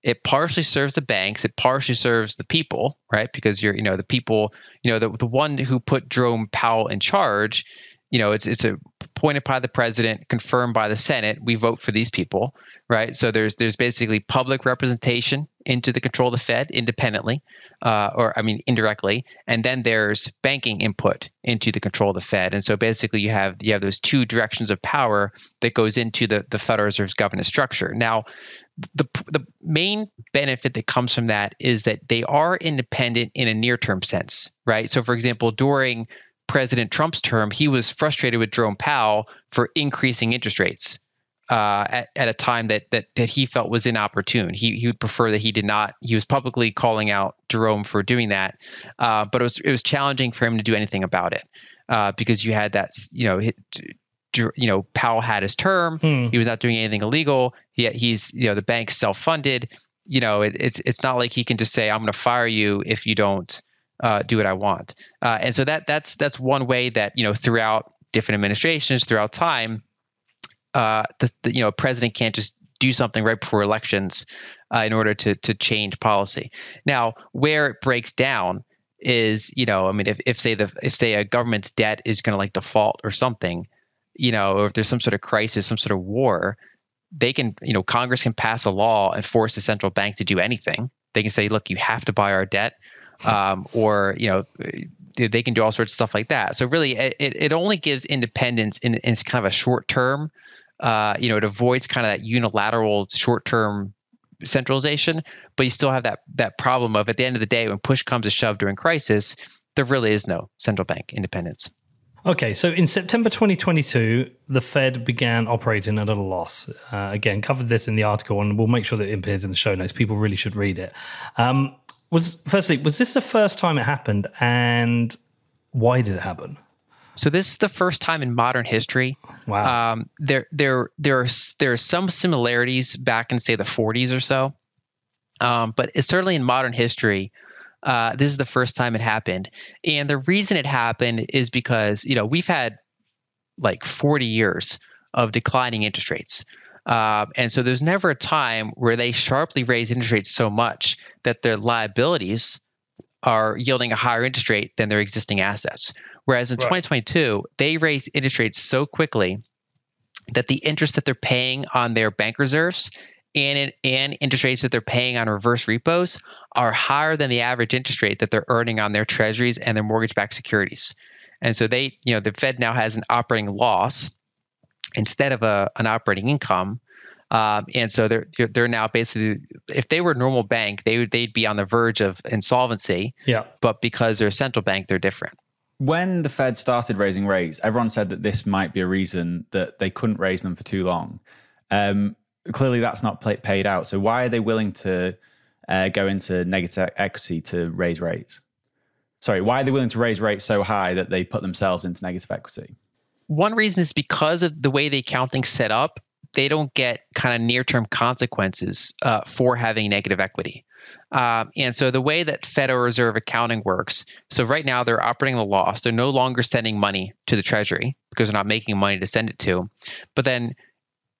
it partially serves the banks, it partially serves the people, right? Because the people, the one who put Jerome Powell in charge, it's appointed by the president, confirmed by the Senate. We vote for these people, right? So there's basically public representation into the control of the Fed independently, indirectly, and then there's banking input into the control of the Fed. And so basically, you have those two directions of power that goes into the Federal Reserve's governance structure. Now, the main benefit that comes from that is that they are independent in a near-term sense, right? So, for example, during President Trump's term, he was frustrated with Jerome Powell for increasing interest rates at a time that he felt was inopportune. He would prefer that he did not. He was publicly calling out Jerome for doing that, but it was challenging for him to do anything about it because you had that Powell had his term. He was not doing anything illegal. He's the bank's self-funded. It's not like he can just say, I'm going to fire you if you don't do what I want. And so that's one way that, throughout different administrations, throughout time, the president can't just do something right before elections in order to change policy. Now, where it breaks down is, if a government's debt is going to default or something, or if there's some sort of crisis, some sort of war, they can, Congress can pass a law and force the central bank to do anything. They can say, look, you have to buy our debt. They can do all sorts of stuff like that. So really, it only gives independence in kind of a short term. It avoids kind of that unilateral short term centralization, but you still have that problem of, at the end of the day, when push comes to shove during crisis, there really is no central bank independence. Okay, so in September 2022, the Fed began operating at a loss. Again, covered this in the article, and we'll make sure that it appears in the show notes. People really should read it. Was this the first time it happened, and why did it happen? So this is the first time in modern history. Wow. There are some similarities back in, say, the 40s or so, but it's certainly in modern history. This is the first time it happened, and the reason it happened is because we've had like 40 years of declining interest rates. And so there's never a time where they sharply raise interest rates so much that their liabilities are yielding a higher interest rate than their existing assets. Whereas in 2022, they raise interest rates so quickly that the interest that they're paying on their bank reserves and interest rates that they're paying on reverse repos are higher than the average interest rate that they're earning on their treasuries and their mortgage-backed securities. And so they, the Fed now has an operating loss instead of an operating income, and so they're now basically, if they were a normal bank, they'd be on the verge of insolvency. Yeah. But because they're a central bank, they're different. When the Fed started raising rates, everyone said that this might be a reason that they couldn't raise them for too long. Clearly, that's not paid out. So why are they willing to go into negative equity to raise rates? Sorry, why are they willing to raise rates so high that they put themselves into negative equity? One reason is because of the way the accounting's set up, they don't get kind of near-term consequences for having negative equity. And so the way that Federal Reserve accounting works, so right now they're operating at a loss. They're no longer sending money to the Treasury because they're not making money to send it to. But then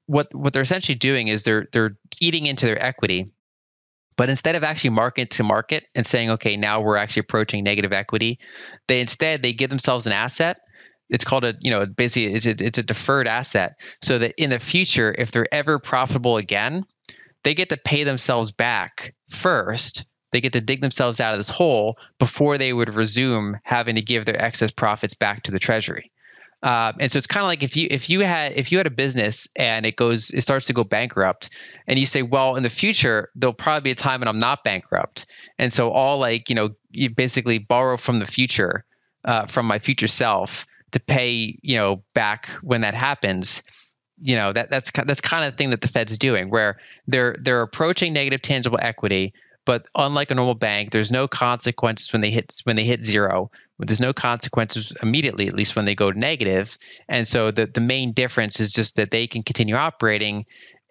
what they're essentially doing is they're eating into their equity. But instead of actually market to market and saying, okay, now we're actually approaching negative equity, they give themselves an asset. It's called it's a deferred asset, so that in the future, if they're ever profitable again, they get to pay themselves back first. They get to dig themselves out of this hole before they would resume having to give their excess profits back to the Treasury. And so it's kind of like if you had a business and it starts to go bankrupt, and you say, well, in the future there'll probably be a time when I'm not bankrupt, and so all you basically borrow from the future, from my future self, to pay, back when that happens. That's kind of the thing that the Fed's doing, where they're approaching negative tangible equity, but unlike a normal bank, there's no consequences when they hit zero. There's no consequences immediately, at least when they go negative. And so the main difference is just that they can continue operating,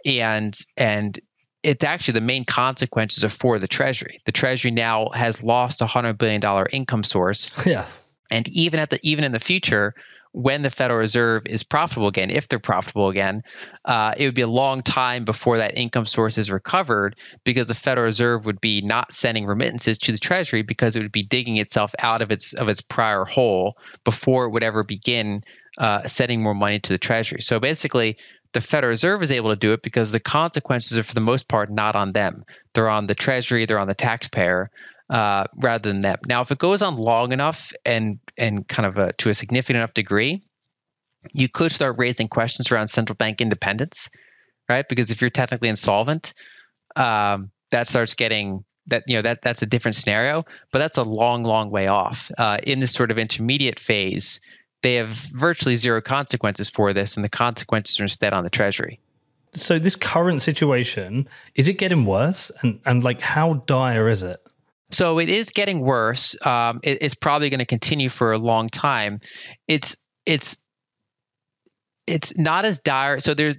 and it's actually the main consequences are for the Treasury. The Treasury now has lost $100 billion income source. Yeah. And even in the future, when the Federal Reserve is profitable again, if they're profitable again, it would be a long time before that income source is recovered, because the Federal Reserve would be not sending remittances to the Treasury because it would be digging itself out of its prior hole before it would ever begin sending more money to the Treasury. So basically, the Federal Reserve is able to do it because the consequences are, for the most part, not on them. They're on the Treasury. They're on the taxpayer. Rather than that. Now, if it goes on long enough and kind of to a significant enough degree, you could start raising questions around central bank independence, right? Because if you're technically insolvent, that starts getting that, that's a different scenario, but that's a long, long way off. In this sort of intermediate phase, they have virtually zero consequences for this, and the consequences are instead on the Treasury. So this current situation, is it getting worse? And like, how dire is it? So it is getting worse. It's probably going to continue for a long time. It's not as dire. So there's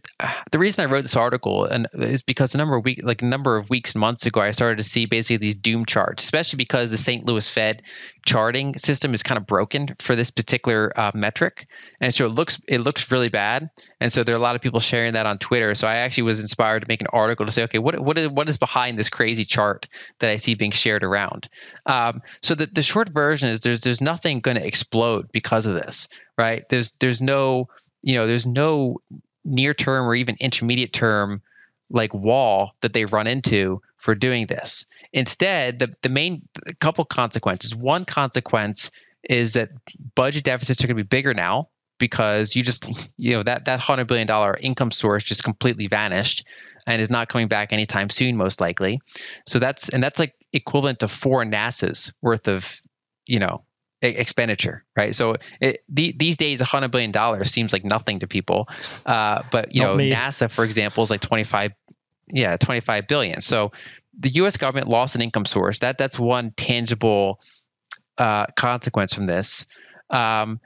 the reason I wrote this article, and is because a number of weeks and months ago, I started to see basically these doom charts, especially because the St. Louis Fed charting system is kind of broken for this particular metric, and so it looks really bad. And so there are a lot of people sharing that on Twitter. So I actually was inspired to make an article to say, okay, what is behind this crazy chart that I see being shared around? So the short version is there's nothing going to explode because of this, right? There's no near-term or even intermediate-term wall that they run into for doing this. Instead, a couple consequences. One consequence is that budget deficits are going to be bigger now, because that $100 billion income source just completely vanished and is not coming back anytime soon, most likely. So that's like equivalent to 4 NASA's worth of, expenditure, right? So these days, $100 billion seems like nothing to people, but NASA, for example, is like 25 billion. So the U.S. government lost an income source. That's one tangible consequence from this. On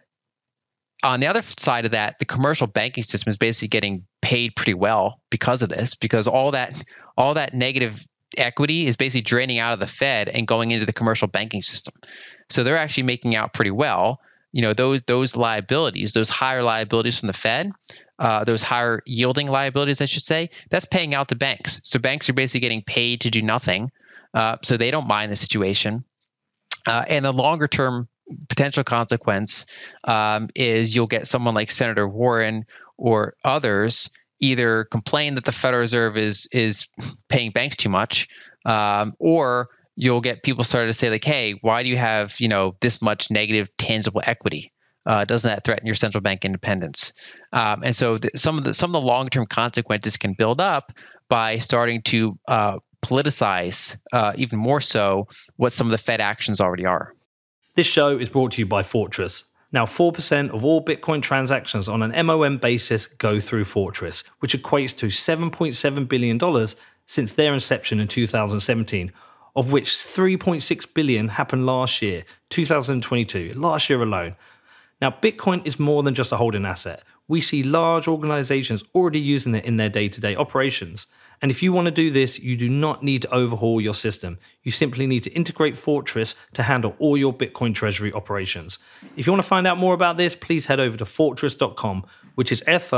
the other side of that, the commercial banking system is basically getting paid pretty well because of this, because all that negative equity is basically draining out of the Fed and going into the commercial banking system. So they're actually making out pretty well. You know, those liabilities, those higher liabilities from the Fed, those higher yielding liabilities, I should say, that's paying out to banks. So banks are basically getting paid to do nothing. So they don't mind the situation. And the longer term potential consequence is you'll get someone like Senator Warren or others either complain that the Federal Reserve is paying banks too much, or you'll get people started to say like, hey, why do you have, you know, this much negative tangible equity? Doesn't that threaten your central bank independence? And so some of the long-term consequences can build up by starting to politicize even more so what some of the Fed actions already are. This show is brought to you by Fortress. Now, 4% of all Bitcoin transactions on an MOM basis go through Fortress, which equates to $7.7 billion since their inception in 2017, of which $3.6 billion happened last year, 2022, last year alone. Now, Bitcoin is more than just a holding asset. We see large organizations already using it in their day-to-day operations. And if you want to do this, you do not need to overhaul your system. You simply need to integrate Fortress to handle all your Bitcoin treasury operations. If you want to find out more about this, please head over to fortress.com, which is Fortris.com.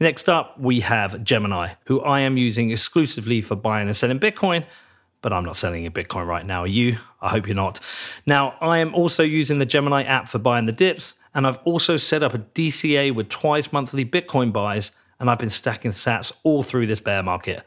Next up, we have Gemini, who I am using exclusively for buying and selling Bitcoin, but I'm not selling in Bitcoin right now. Are you? I hope you're not. Now, I am also using the Gemini app for buying the dips, and I've also set up a DCA with twice monthly Bitcoin buys, and I've been stacking sats all through this bear market.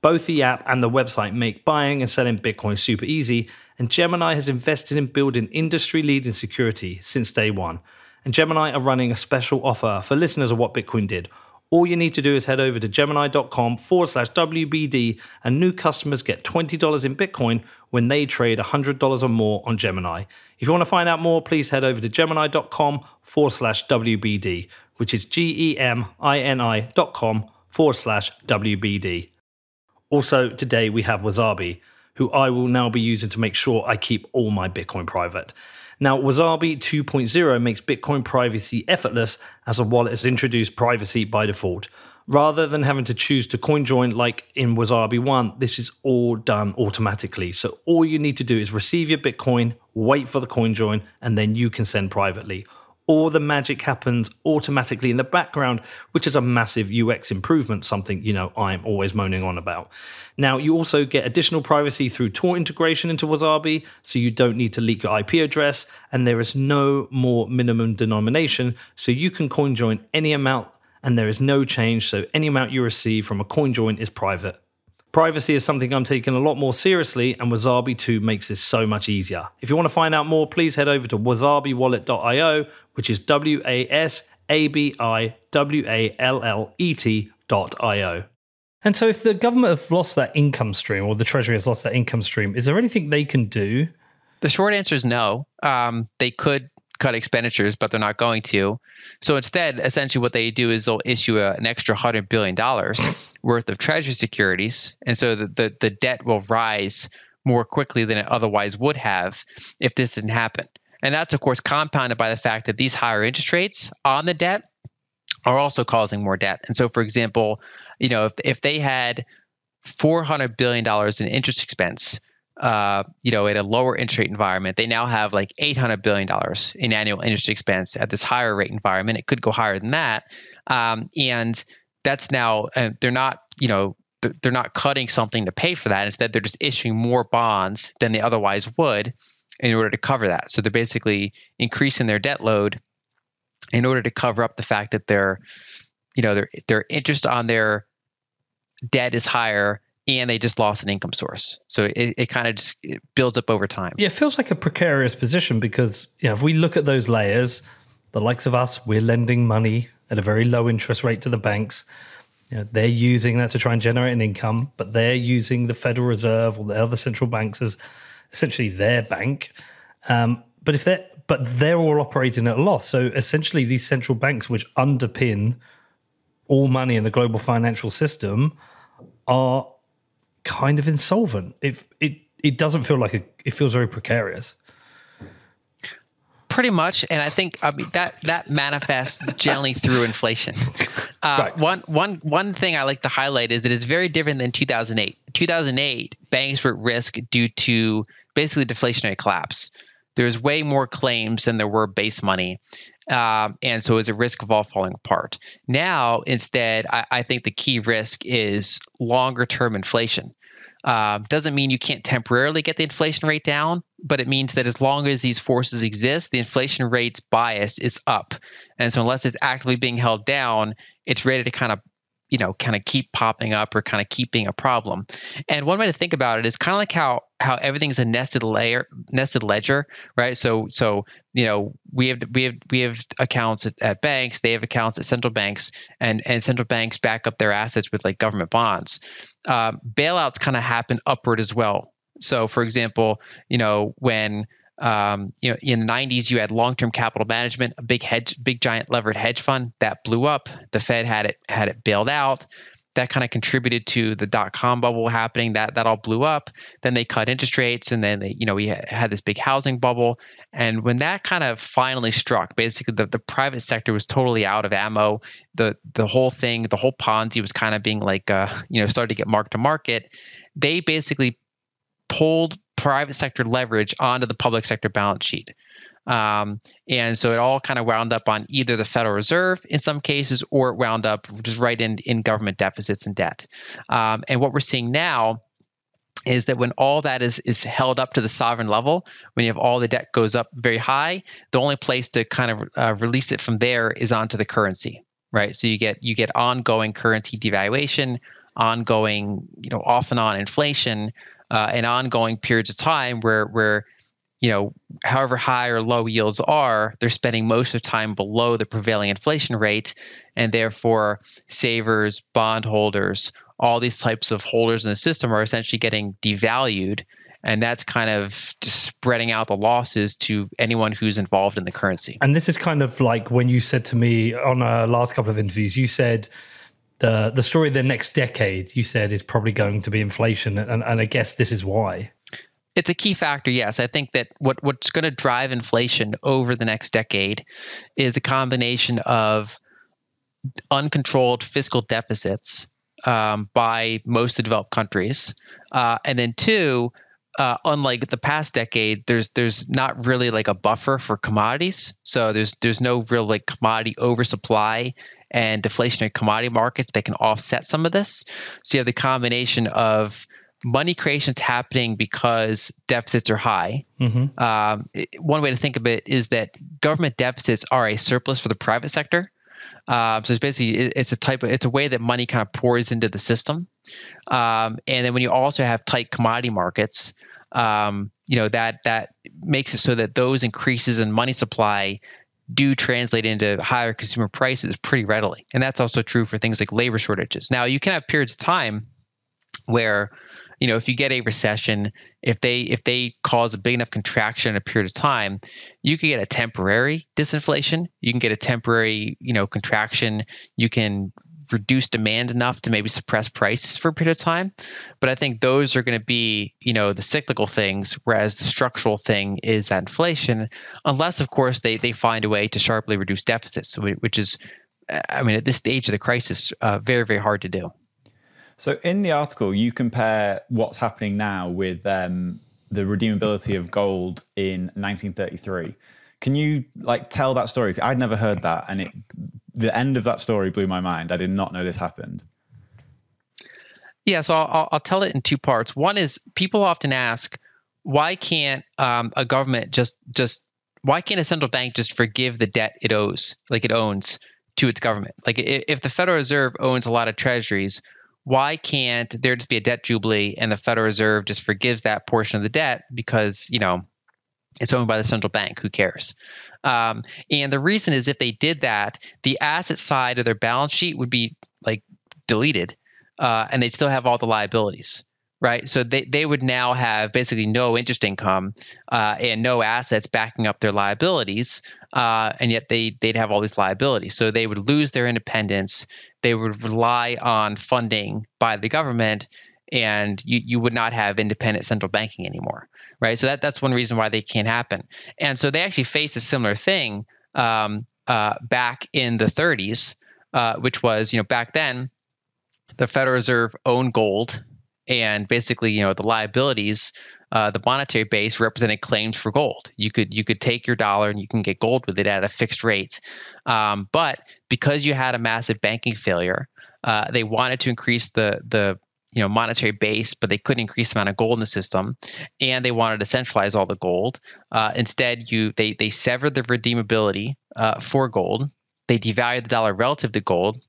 Both the app and the website make buying and selling Bitcoin super easy, and Gemini has invested in building industry-leading security since day one. And Gemini are running a special offer for listeners of What Bitcoin Did. All you need to do is head over to gemini.com/WBD, and new customers get $20 in Bitcoin when they trade $100 or more on Gemini. If you want to find out more, please head over to gemini.com/WBD. which is gemini.com/WBD. Also, today we have Wasabi, who I will now be using to make sure I keep all my Bitcoin private. Now, Wasabi 2.0 makes Bitcoin privacy effortless as a wallet has introduced privacy by default. Rather than having to choose to coin join like in Wasabi 1, this is all done automatically. So all you need to do is receive your Bitcoin, wait for the coin join, and then you can send privately. All the magic happens automatically in the background, which is a massive UX improvement, something, you know, I'm always moaning on about. Now, you also get additional privacy through Tor integration into Wasabi, so you don't need to leak your IP address, and there is no more minimum denomination, so you can coin join any amount, and there is no change, so any amount you receive from a coin join is private. Privacy is something I'm taking a lot more seriously, and Wasabi 2 makes this so much easier. If you want to find out more, please head over to wasabiwallet.io, which is wasabiwallet.io. And so if the government have lost that income stream, or the Treasury has lost that income stream, is there anything they can do? The short answer is no. They could cut expenditures, but they're not going to. So instead, essentially what they do is they'll issue an extra $100 billion worth of treasury securities. And so the debt will rise more quickly than it otherwise would have if this didn't happen. And that's, of course, compounded by the fact that these higher interest rates on the debt are also causing more debt. And so, for example, you know, if they had $400 billion in interest expense, you know, at a lower interest rate environment, they now have like $800 billion in annual interest expense at this higher rate environment. It could go higher than that. And that's now, they're not cutting something to pay for that. Instead, they're just issuing more bonds than they otherwise would in order to cover that. So they're basically increasing their debt load in order to cover up the fact that their interest on their debt is higher, and they just lost an income source. So it kind of just builds up over time. Yeah, it feels like a precarious position because, you know, if we look at those layers, the likes of us, we're lending money at a very low interest rate to the banks. You know, they're using that to try and generate an income, but they're using the Federal Reserve or the other central banks as essentially their bank. But they're all operating at a loss. So essentially these central banks, which underpin all money in the global financial system, are kind of insolvent. It doesn't feel like it feels very precarious. Pretty much, and I think that manifests generally through inflation. Right. One thing I like to highlight is that it's very different than 2008. 2008, banks were at risk due to basically deflationary collapse. There was way more claims than there were base money, and so it was a risk of all falling apart. Now, instead, I think the key risk is longer-term inflation. Doesn't mean you can't temporarily get the inflation rate down, but it means that as long as these forces exist, the inflation rate's bias is up. And so unless it's actively being held down, it's ready to kind of keep popping up or kind of keep being a problem. And one way to think about it is kind of like how everything's a nested ledger, right? So we have accounts at banks, they have accounts at central banks, and central banks back up their assets with like government bonds. Bailouts kind of happen upward as well. So for example, when in the 90s, you had long-term capital management, a big giant levered hedge fund that blew up. The Fed had it bailed out. That kind of contributed to the dot-com bubble happening. That all blew up. Then they cut interest rates, and then we had this big housing bubble. And when that kind of finally struck, basically the private sector was totally out of ammo. The whole thing, the whole Ponzi was kind of being like started to get mark to market. They basically pulled private sector leverage onto the public sector balance sheet. And so it all kind of wound up on either the Federal Reserve in some cases, or it wound up just right in government deficits and debt. And what we're seeing now is that when all that is held up to the sovereign level, when you have all the debt goes up very high, the only place to kind of release it from there is onto the currency, right? So you get ongoing currency devaluation, ongoing, off and on inflation, and ongoing periods of time where however high or low yields are, they're spending most of the time below the prevailing inflation rate, and therefore savers, bondholders, all these types of holders in the system are essentially getting devalued, and that's kind of just spreading out the losses to anyone who's involved in the currency. And this is kind of like when you said to me on our last couple of interviews, you said the story of the next decade, you said, is probably going to be inflation, and I guess this is why. It's a key factor, yes. I think that what's going to drive inflation over the next decade is a combination of uncontrolled fiscal deficits by most developed countries, and then two, unlike the past decade, there's not really like a buffer for commodities. So there's no real like commodity oversupply and deflationary commodity markets that can offset some of this. So you have the combination of money creation's happening because deficits are high. Mm-hmm. One way to think of it is that government deficits are a surplus for the private sector. So it's basically it's a way that money kind of pours into the system, and then when you also have tight commodity markets, that makes it so that those increases in money supply do translate into higher consumer prices pretty readily, and that's also true for things like labor shortages. Now you can have periods of time where if you get a recession, if they cause a big enough contraction in a period of time, you can get a temporary disinflation. You can get a temporary, contraction. You can reduce demand enough to maybe suppress prices for a period of time. But I think those are going to be, the cyclical things, whereas the structural thing is that inflation, unless, of course, they find a way to sharply reduce deficits, which is, at this stage of the crisis, very, very hard to do. So in the article, you compare what's happening now with the redeemability of gold in 1933. Can you tell that story? I'd never heard that, and the end of that story blew my mind. I did not know this happened. Yeah, so I'll tell it in two parts. One is people often ask, why can't a government just why can't a central bank just forgive the debt it owes, like it owns to its government? Like if the Federal Reserve owns a lot of treasuries, why can't there just be a debt jubilee and the Federal Reserve just forgives that portion of the debt because, it's owned by the central bank? Who cares? And the reason is if they did that, the asset side of their balance sheet would be deleted, and they'd still have all the liabilities. right? So they would now have basically no interest income and no assets backing up their liabilities, and yet they'd have all these liabilities. So they would lose their independence. They would rely on funding by the government, and you would not have independent central banking anymore, right? So that's one reason why they can't happen. And so they actually faced a similar thing back in the 30s, which was, back then, the Federal Reserve owned gold, and basically, the liabilities, the monetary base represented claims for gold. You could take your dollar and you can get gold with it at a fixed rate. But because you had a massive banking failure, they wanted to increase the monetary base, but they couldn't increase the amount of gold in the system, and they wanted to centralize all the gold. Instead, they severed the redeemability for gold. They devalued the dollar relative to gold.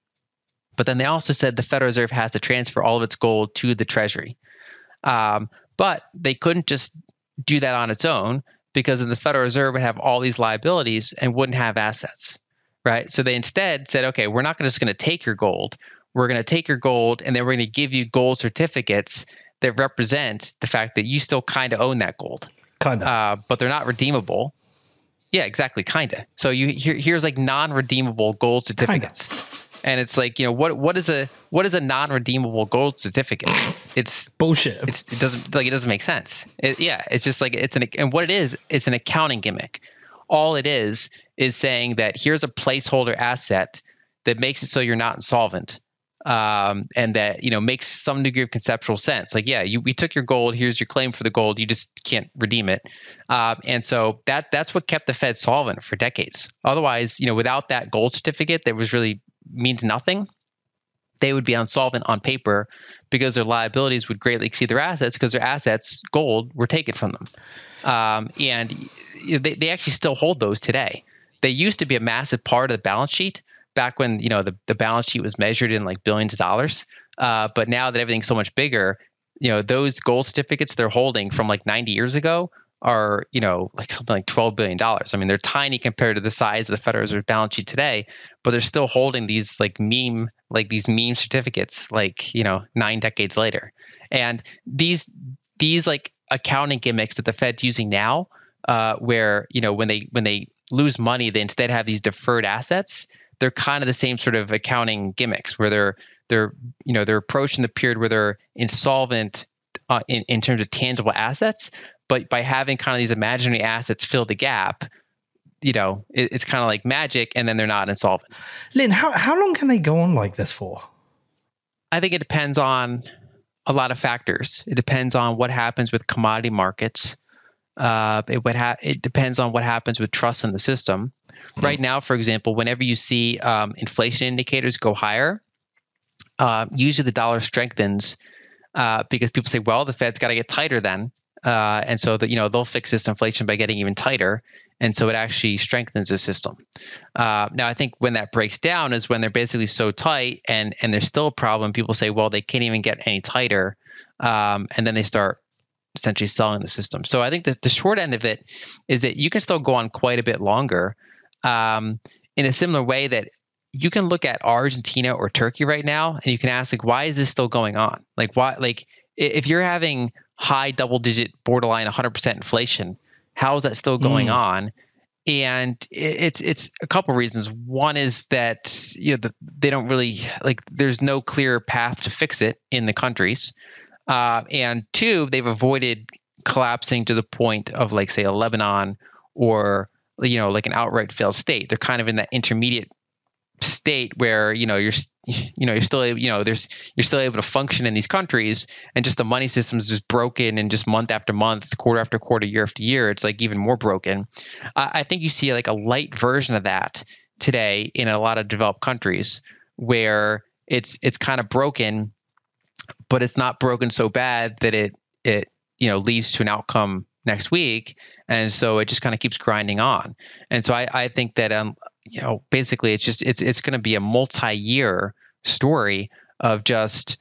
But then they also said the Federal Reserve has to transfer all of its gold to the Treasury. But they couldn't just do that on its own, because then the Federal Reserve would have all these liabilities and wouldn't have assets, right? So they instead said, okay, we're not just going to take your gold. We're going to take your gold, and then we're going to give you gold certificates that represent the fact that you still kind of own that gold. Kind of. But they're not redeemable. Yeah, exactly, kind of. So here's like non-redeemable gold certificates. Kinda. And it's like, what is a non-redeemable gold certificate? It's bullshit. It doesn't make sense. It's just like it's an accounting gimmick. All it is saying that here's a placeholder asset that makes it so you're not insolvent, and that makes some degree of conceptual sense. Like, yeah, we took your gold. Here's your claim for the gold. You just can't redeem it. And so that's what kept the Fed solvent for decades. Otherwise, without that gold certificate, that was really means nothing, they would be insolvent on paper, because their liabilities would greatly exceed their assets, because their assets, gold, were taken from them. And they actually still hold those today. They used to be a massive part of the balance sheet back when the balance sheet was measured in like billions of dollars. But now that everything's so much bigger, those gold certificates they're holding from like 90 years ago are, like something like $12 billion. I mean, they're tiny compared to the size of the Federal Reserve balance sheet today, but they're still holding these meme certificates, 9 decades later. And these like accounting gimmicks that the Fed's using now, where, when they lose money, they instead have these deferred assets. They're kind of the same sort of accounting gimmicks where they're approaching the period where they're insolvent in terms of tangible assets. But by having kind of these imaginary assets fill the gap, it's kind of like magic, and then they're not insolvent. Lynn, how long can they go on like this for? I think it depends on a lot of factors. It depends on what happens with commodity markets. It depends on what happens with trust in the system. Mm-hmm. Right now, for example, whenever you see inflation indicators go higher, usually the dollar strengthens because people say, well, the Fed's got to get tighter then. And so that they'll fix this inflation by getting even tighter, and so it actually strengthens the system. Now, I think when that breaks down is when they're basically so tight, and there's still a problem. People say, well, they can't even get any tighter, and then they start essentially selling the system. So I think that the short end of it is that you can still go on quite a bit longer, in a similar way that you can look at Argentina or Turkey right now, and you can ask, like, why is this still going on? Like, why? Like, if you're having high double-digit, borderline 100% inflation, how is that still going on? And it's a couple reasons. One is that they don't really there's no clear path to fix it in the countries, and two, they've avoided collapsing to the point of say a Lebanon or an outright failed state. They're kind of in that intermediate state where you're still able to function in these countries, and just the money system is just broken, and just month after month, quarter after quarter, year after year, it's even more broken. I think you see a light version of that today in a lot of developed countries, where it's kind of broken, but it's not broken so bad that it leads to an outcome next week, and so it just kind of keeps grinding on. And so I think that basically it's going to be a multi-year story of just,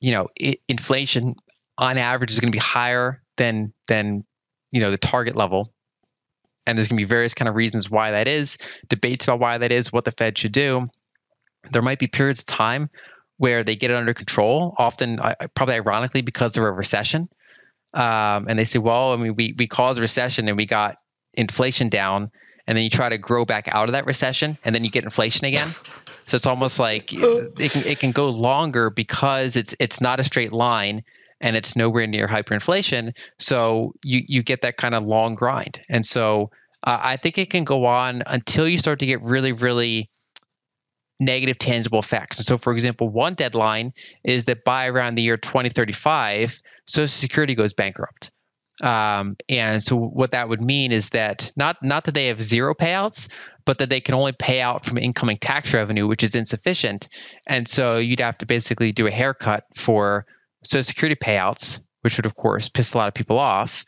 inflation on average is going to be higher than the target level. And there's going to be various kind of reasons why that is, debates about why that is, what the Fed should do. There might be periods of time where they get it under control, often probably ironically because of a recession. And they say, well, I mean, we caused a recession and we got inflation down, and then you try to grow back out of that recession and then you get inflation again. So it's almost like it can go longer because it's not a straight line and it's nowhere near hyperinflation. So you get that kind of long grind. And so I think it can go on until you start to get really, really negative tangible effects. And so, for example, one deadline is that by around the year 2035, Social Security goes bankrupt. And so what that would mean is that not that they have zero payouts, but that they can only pay out from incoming tax revenue, which is insufficient. And so you'd have to basically do a haircut for Social Security payouts, which would, of course, piss a lot of people off.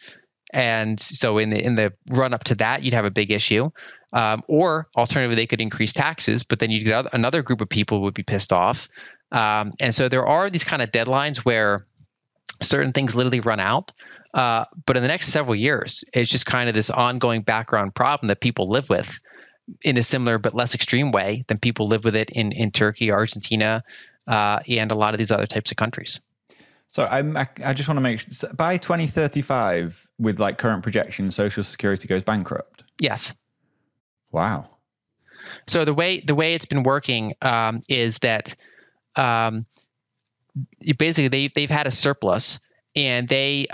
And so in the run up to that, you'd have a big issue. Or alternatively, they could increase taxes, but then you'd get another group of people who would be pissed off. And so there are these kind of deadlines where certain things literally run out. But in the next several years, it's just kind of this ongoing background problem that people live with in a similar but less extreme way than people live with it in Turkey, Argentina, and a lot of these other types of countries. So I just want to make sure, by 2035, with like current projections, Social Security goes bankrupt? Yes. Wow. So the way it's been working is that basically they've had a surplus and they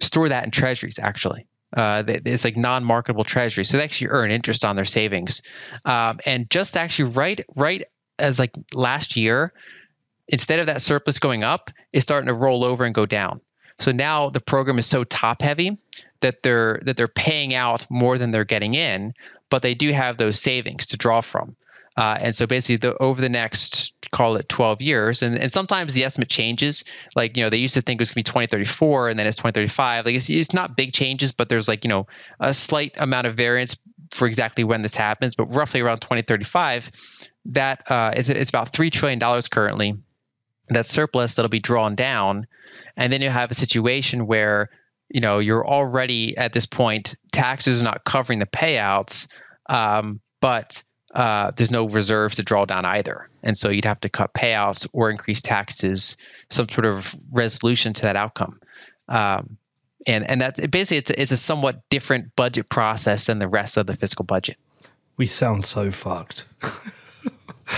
store that in treasuries, actually. It's like non-marketable treasuries. So they actually earn interest on their savings. And just actually right as like last year, instead of that surplus going up, it's starting to roll over and go down. So now the program is so top heavy that they're paying out more than they're getting in, but they do have those savings to draw from. And so basically over the next, call it 12 years, and sometimes the estimate changes. Like, you know, they used to think it was going to be 2034 and then it's 2035. Like it's not big changes, but there's like, you know, a slight amount of variance for exactly when this happens, but roughly around 2035, that it's about $3 trillion currently. That surplus that'll be drawn down. And then you have a situation where, you know, you're already at this point, taxes are not covering the payouts, but there's no reserves to draw down either. And so you'd have to cut payouts or increase taxes, some sort of resolution to that outcome. And that's basically, it's a somewhat different budget process than the rest of the fiscal budget. We sound so fucked.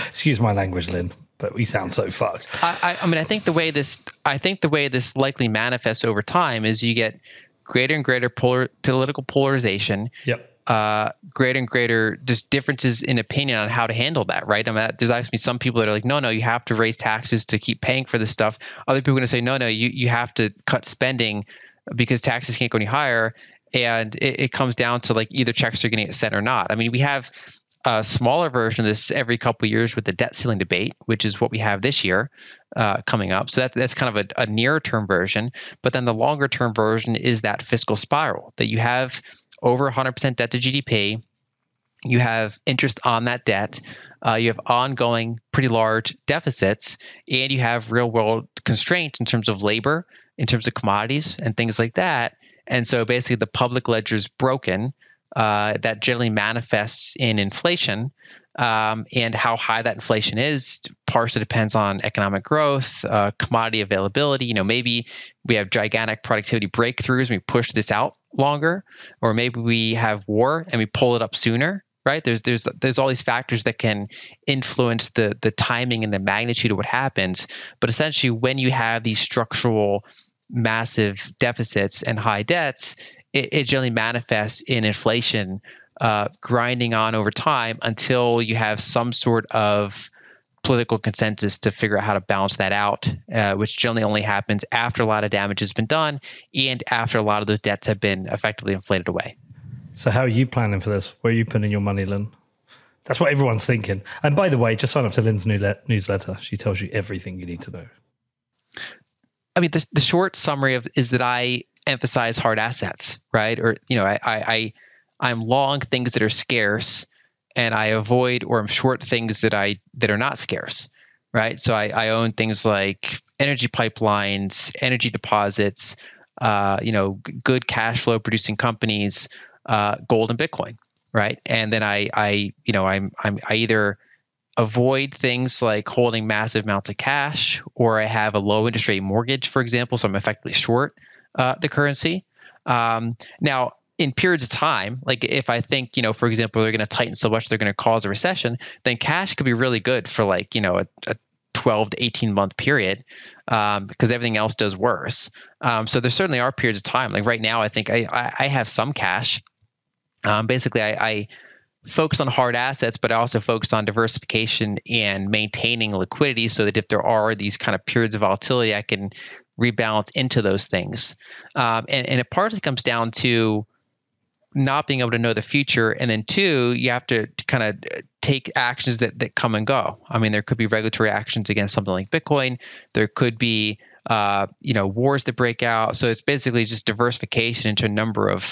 Excuse my language, Lynn. But we sound so fucked. I think the way this likely manifests over time is you get greater and greater political polarization. Yep. Greater and greater just differences in opinion on how to handle that, right? I mean, there's actually some people that are like, no, you have to raise taxes to keep paying for this stuff. Other people are going to say, no, you have to cut spending because taxes can't go any higher. And it comes down to like either checks are going to get sent or not. I mean, we have a smaller version of this every couple of years with the debt ceiling debate, which is what we have this year coming up. So that's kind of a nearer term version. But then the longer term version is that fiscal spiral that you have over 100% debt to GDP. You have interest on that debt. You have ongoing pretty large deficits, and you have real world constraints in terms of labor, in terms of commodities and things like that. And so basically the public ledger is broken. That generally manifests in inflation, and how high that inflation is partially depends on economic growth, commodity availability. You know, maybe we have gigantic productivity breakthroughs and we push this out longer, or maybe we have war and we pull it up sooner, right? There's all these factors that can influence the timing and the magnitude of what happens. But essentially, when you have these structural massive deficits and high debts, it generally manifests in inflation grinding on over time until you have some sort of political consensus to figure out how to balance that out, which generally only happens after a lot of damage has been done and after a lot of those debts have been effectively inflated away. So how are you planning for this? Where are you putting your money, Lynn? That's what everyone's thinking. And by the way, just sign up to Lynn's newsletter. She tells you everything you need to know. I mean, the short summary is that I emphasize hard assets, right? Or, you know, I'm long things that are scarce, and I avoid or I'm short things that are not scarce, right? So I own things like energy pipelines, energy deposits, you know, good cash flow producing companies, gold and Bitcoin, right? And then I you know, I either avoid things like holding massive amounts of cash, or I have a low interest rate mortgage, for example, so I'm effectively short the currency. Now, in periods of time, like if I think, for example, they're going to tighten so much, they're going to cause a recession, then cash could be really good for like, a 12 to 18 month period, because everything else does worse. So there certainly are periods of time. Like right now, I think I have some cash. Basically, I focus on hard assets, but I also focus on diversification and maintaining liquidity so that if there are these kind of periods of volatility, I can rebalance into those things. And it partly comes down to not being able to know the future. And then two, you have to kind of take actions that come and go. I mean, there could be regulatory actions against something like Bitcoin. There could be, wars that break out. So it's basically just diversification into a number of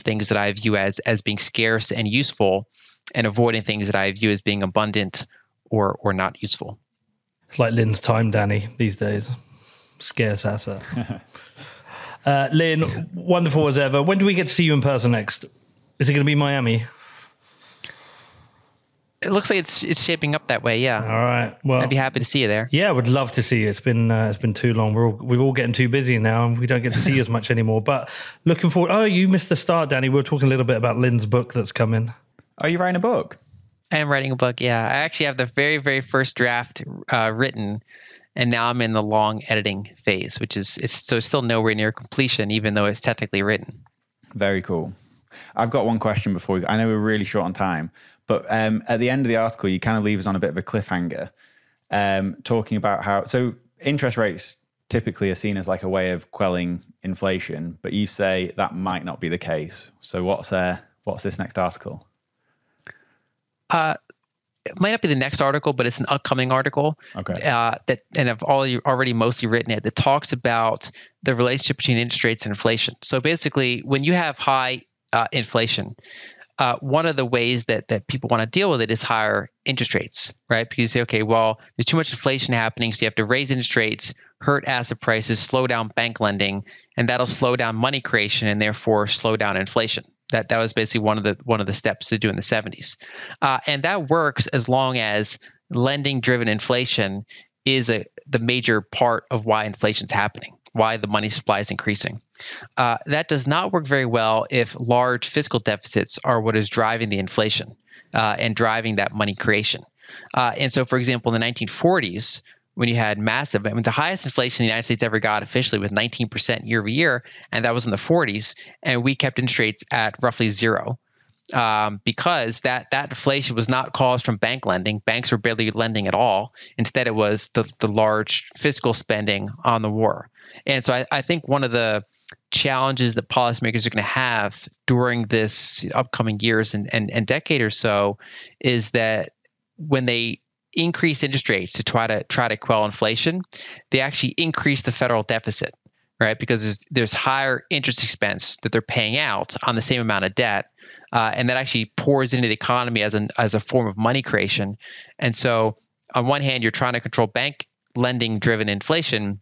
things that I view as being scarce and useful, and avoiding things that I view as being abundant or not useful. It's like Lynn's time, Danny, these days. Scarce asset. Lynn, wonderful as ever. When do we get to see you in person next? Is it going to be Miami? It looks like it's shaping up that way. Yeah. All right. Well, I'd be happy to see you there. Yeah, I would love to see you. It's been too long. We're all getting too busy now, and we don't get to see you as much anymore. But looking forward. Oh, you missed the start, Danny. We were talking a little bit about Lynn's book that's coming. Are you writing a book? I am writing a book. Yeah, I actually have the very, very first draft written. And now I'm in the long editing phase, which is it's still nowhere near completion, even though it's technically written. Very cool. I've got one question before I know we're really short on time, but at the end of the article, you kind of leave us on a bit of a cliffhanger, talking about how, so interest rates typically are seen as like a way of quelling inflation, but you say that might not be the case. So what's this next article? It might not be the next article, but it's an upcoming article. Okay. And I've already mostly written it, that talks about the relationship between interest rates and inflation. So basically, when you have high inflation, one of the ways that people want to deal with it is higher interest rates, right? Because you say, okay, well, there's too much inflation happening, so you have to raise interest rates, hurt asset prices, slow down bank lending, and that'll slow down money creation and therefore slow down inflation. That was basically one of the steps to do in the 70s. And that works as long as lending-driven inflation is the major part of why inflation's happening, why the money supply is increasing. That does not work very well if large fiscal deficits are what is driving the inflation and driving that money creation. And so, for example, in the 1940s, when you had the highest inflation the United States ever got officially was 19% year over year, and that was in the 40s, and we kept interest rates at roughly zero because that inflation was not caused from bank lending. Banks were barely lending at all. Instead, it was the large fiscal spending on the war. And so I think one of the challenges that policymakers are going to have during this upcoming years and decade or so is that when they increase interest rates to try to quell inflation, they actually increase the federal deficit, right? Because there's higher interest expense that they're paying out on the same amount of debt, and that actually pours into the economy as a form of money creation. And so, on one hand, you're trying to control bank lending-driven inflation,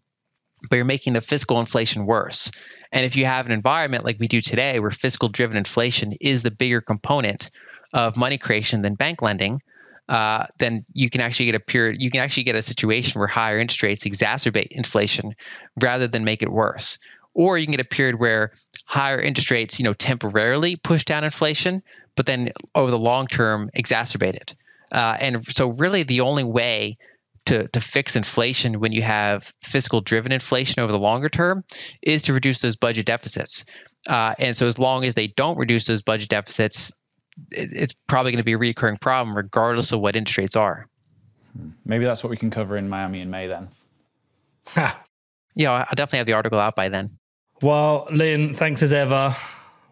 but you're making the fiscal inflation worse. And if you have an environment like we do today, where fiscal-driven inflation is the bigger component of money creation than bank lending, then you can actually get a situation where higher interest rates exacerbate inflation rather than make it worse. Or you can get a period where higher interest rates, temporarily push down inflation, but then over the long term exacerbate it. And so really the only way to fix inflation when you have fiscal driven inflation over the longer term is to reduce those budget deficits. And so as long as they don't reduce those budget deficits, it's probably going to be a recurring problem regardless of what interest rates are. Maybe that's what we can cover in Miami in May then. Yeah, I'll definitely have the article out by then. Well, Lynn, thanks as ever.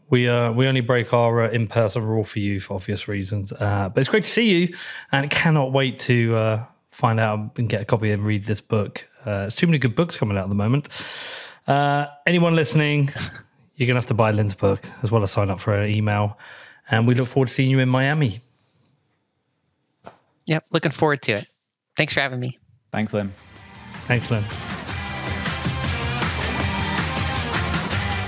We only break our in-person rule for you for obvious reasons. But it's great to see you, and cannot wait to find out and get a copy and read this book. There's too many good books coming out at the moment. Anyone listening, you're going to have to buy Lynn's book as well as sign up for her email. And we look forward to seeing you in Miami. Yep, looking forward to it. Thanks for having me. Thanks, Lynn.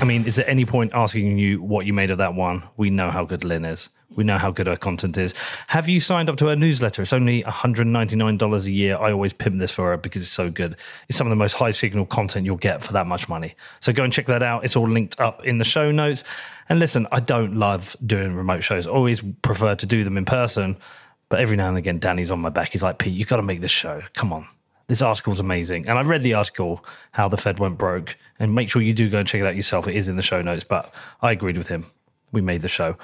I mean, is there any point asking you what you made of that one? We know how good Lynn is. We know how good her content is. Have you signed up to her newsletter? It's only $199 a year. I always pimp this for her because it's so good. It's some of the most high signal content you'll get for that much money. So go and check that out. It's all linked up in the show notes. And listen, I don't love doing remote shows. I always prefer to do them in person. But every now and again, Danny's on my back. He's like, Pete, you've got to make this show. Come on. This article's amazing. And I read the article, How the Fed Went Broke. And make sure you do go and check it out yourself. It is in the show notes. But I agreed with him. We made the show.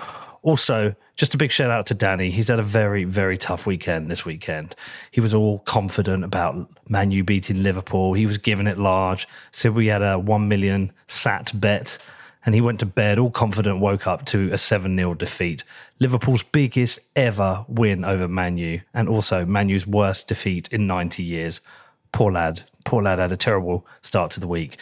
Also, just a big shout out to Danny. He's had a very, very tough weekend this weekend. He was all confident about Man U beating Liverpool. He was giving it large. So we had a 1 million sat bet. And he went to bed all confident, woke up to a 7-0 defeat. Liverpool's biggest ever win over Man U, and also Man U's worst defeat in 90 years. Poor lad. Poor lad had a terrible start to the week.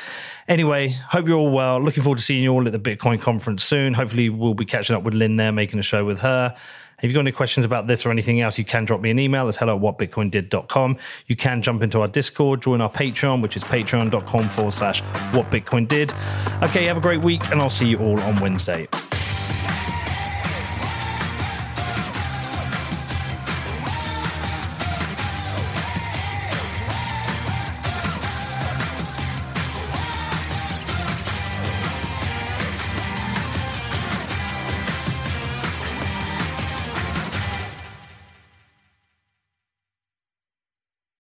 Anyway, hope you're all well. Looking forward to seeing you all at the Bitcoin conference soon. Hopefully we'll be catching up with Lynn there, making a show with her. If you've got any questions about this or anything else, you can drop me an email. It's hello@whatbitcoindid.com. You can jump into our Discord, join our Patreon, which is patreon.com/whatbitcoindid. Okay, have a great week, and I'll see you all on Wednesday.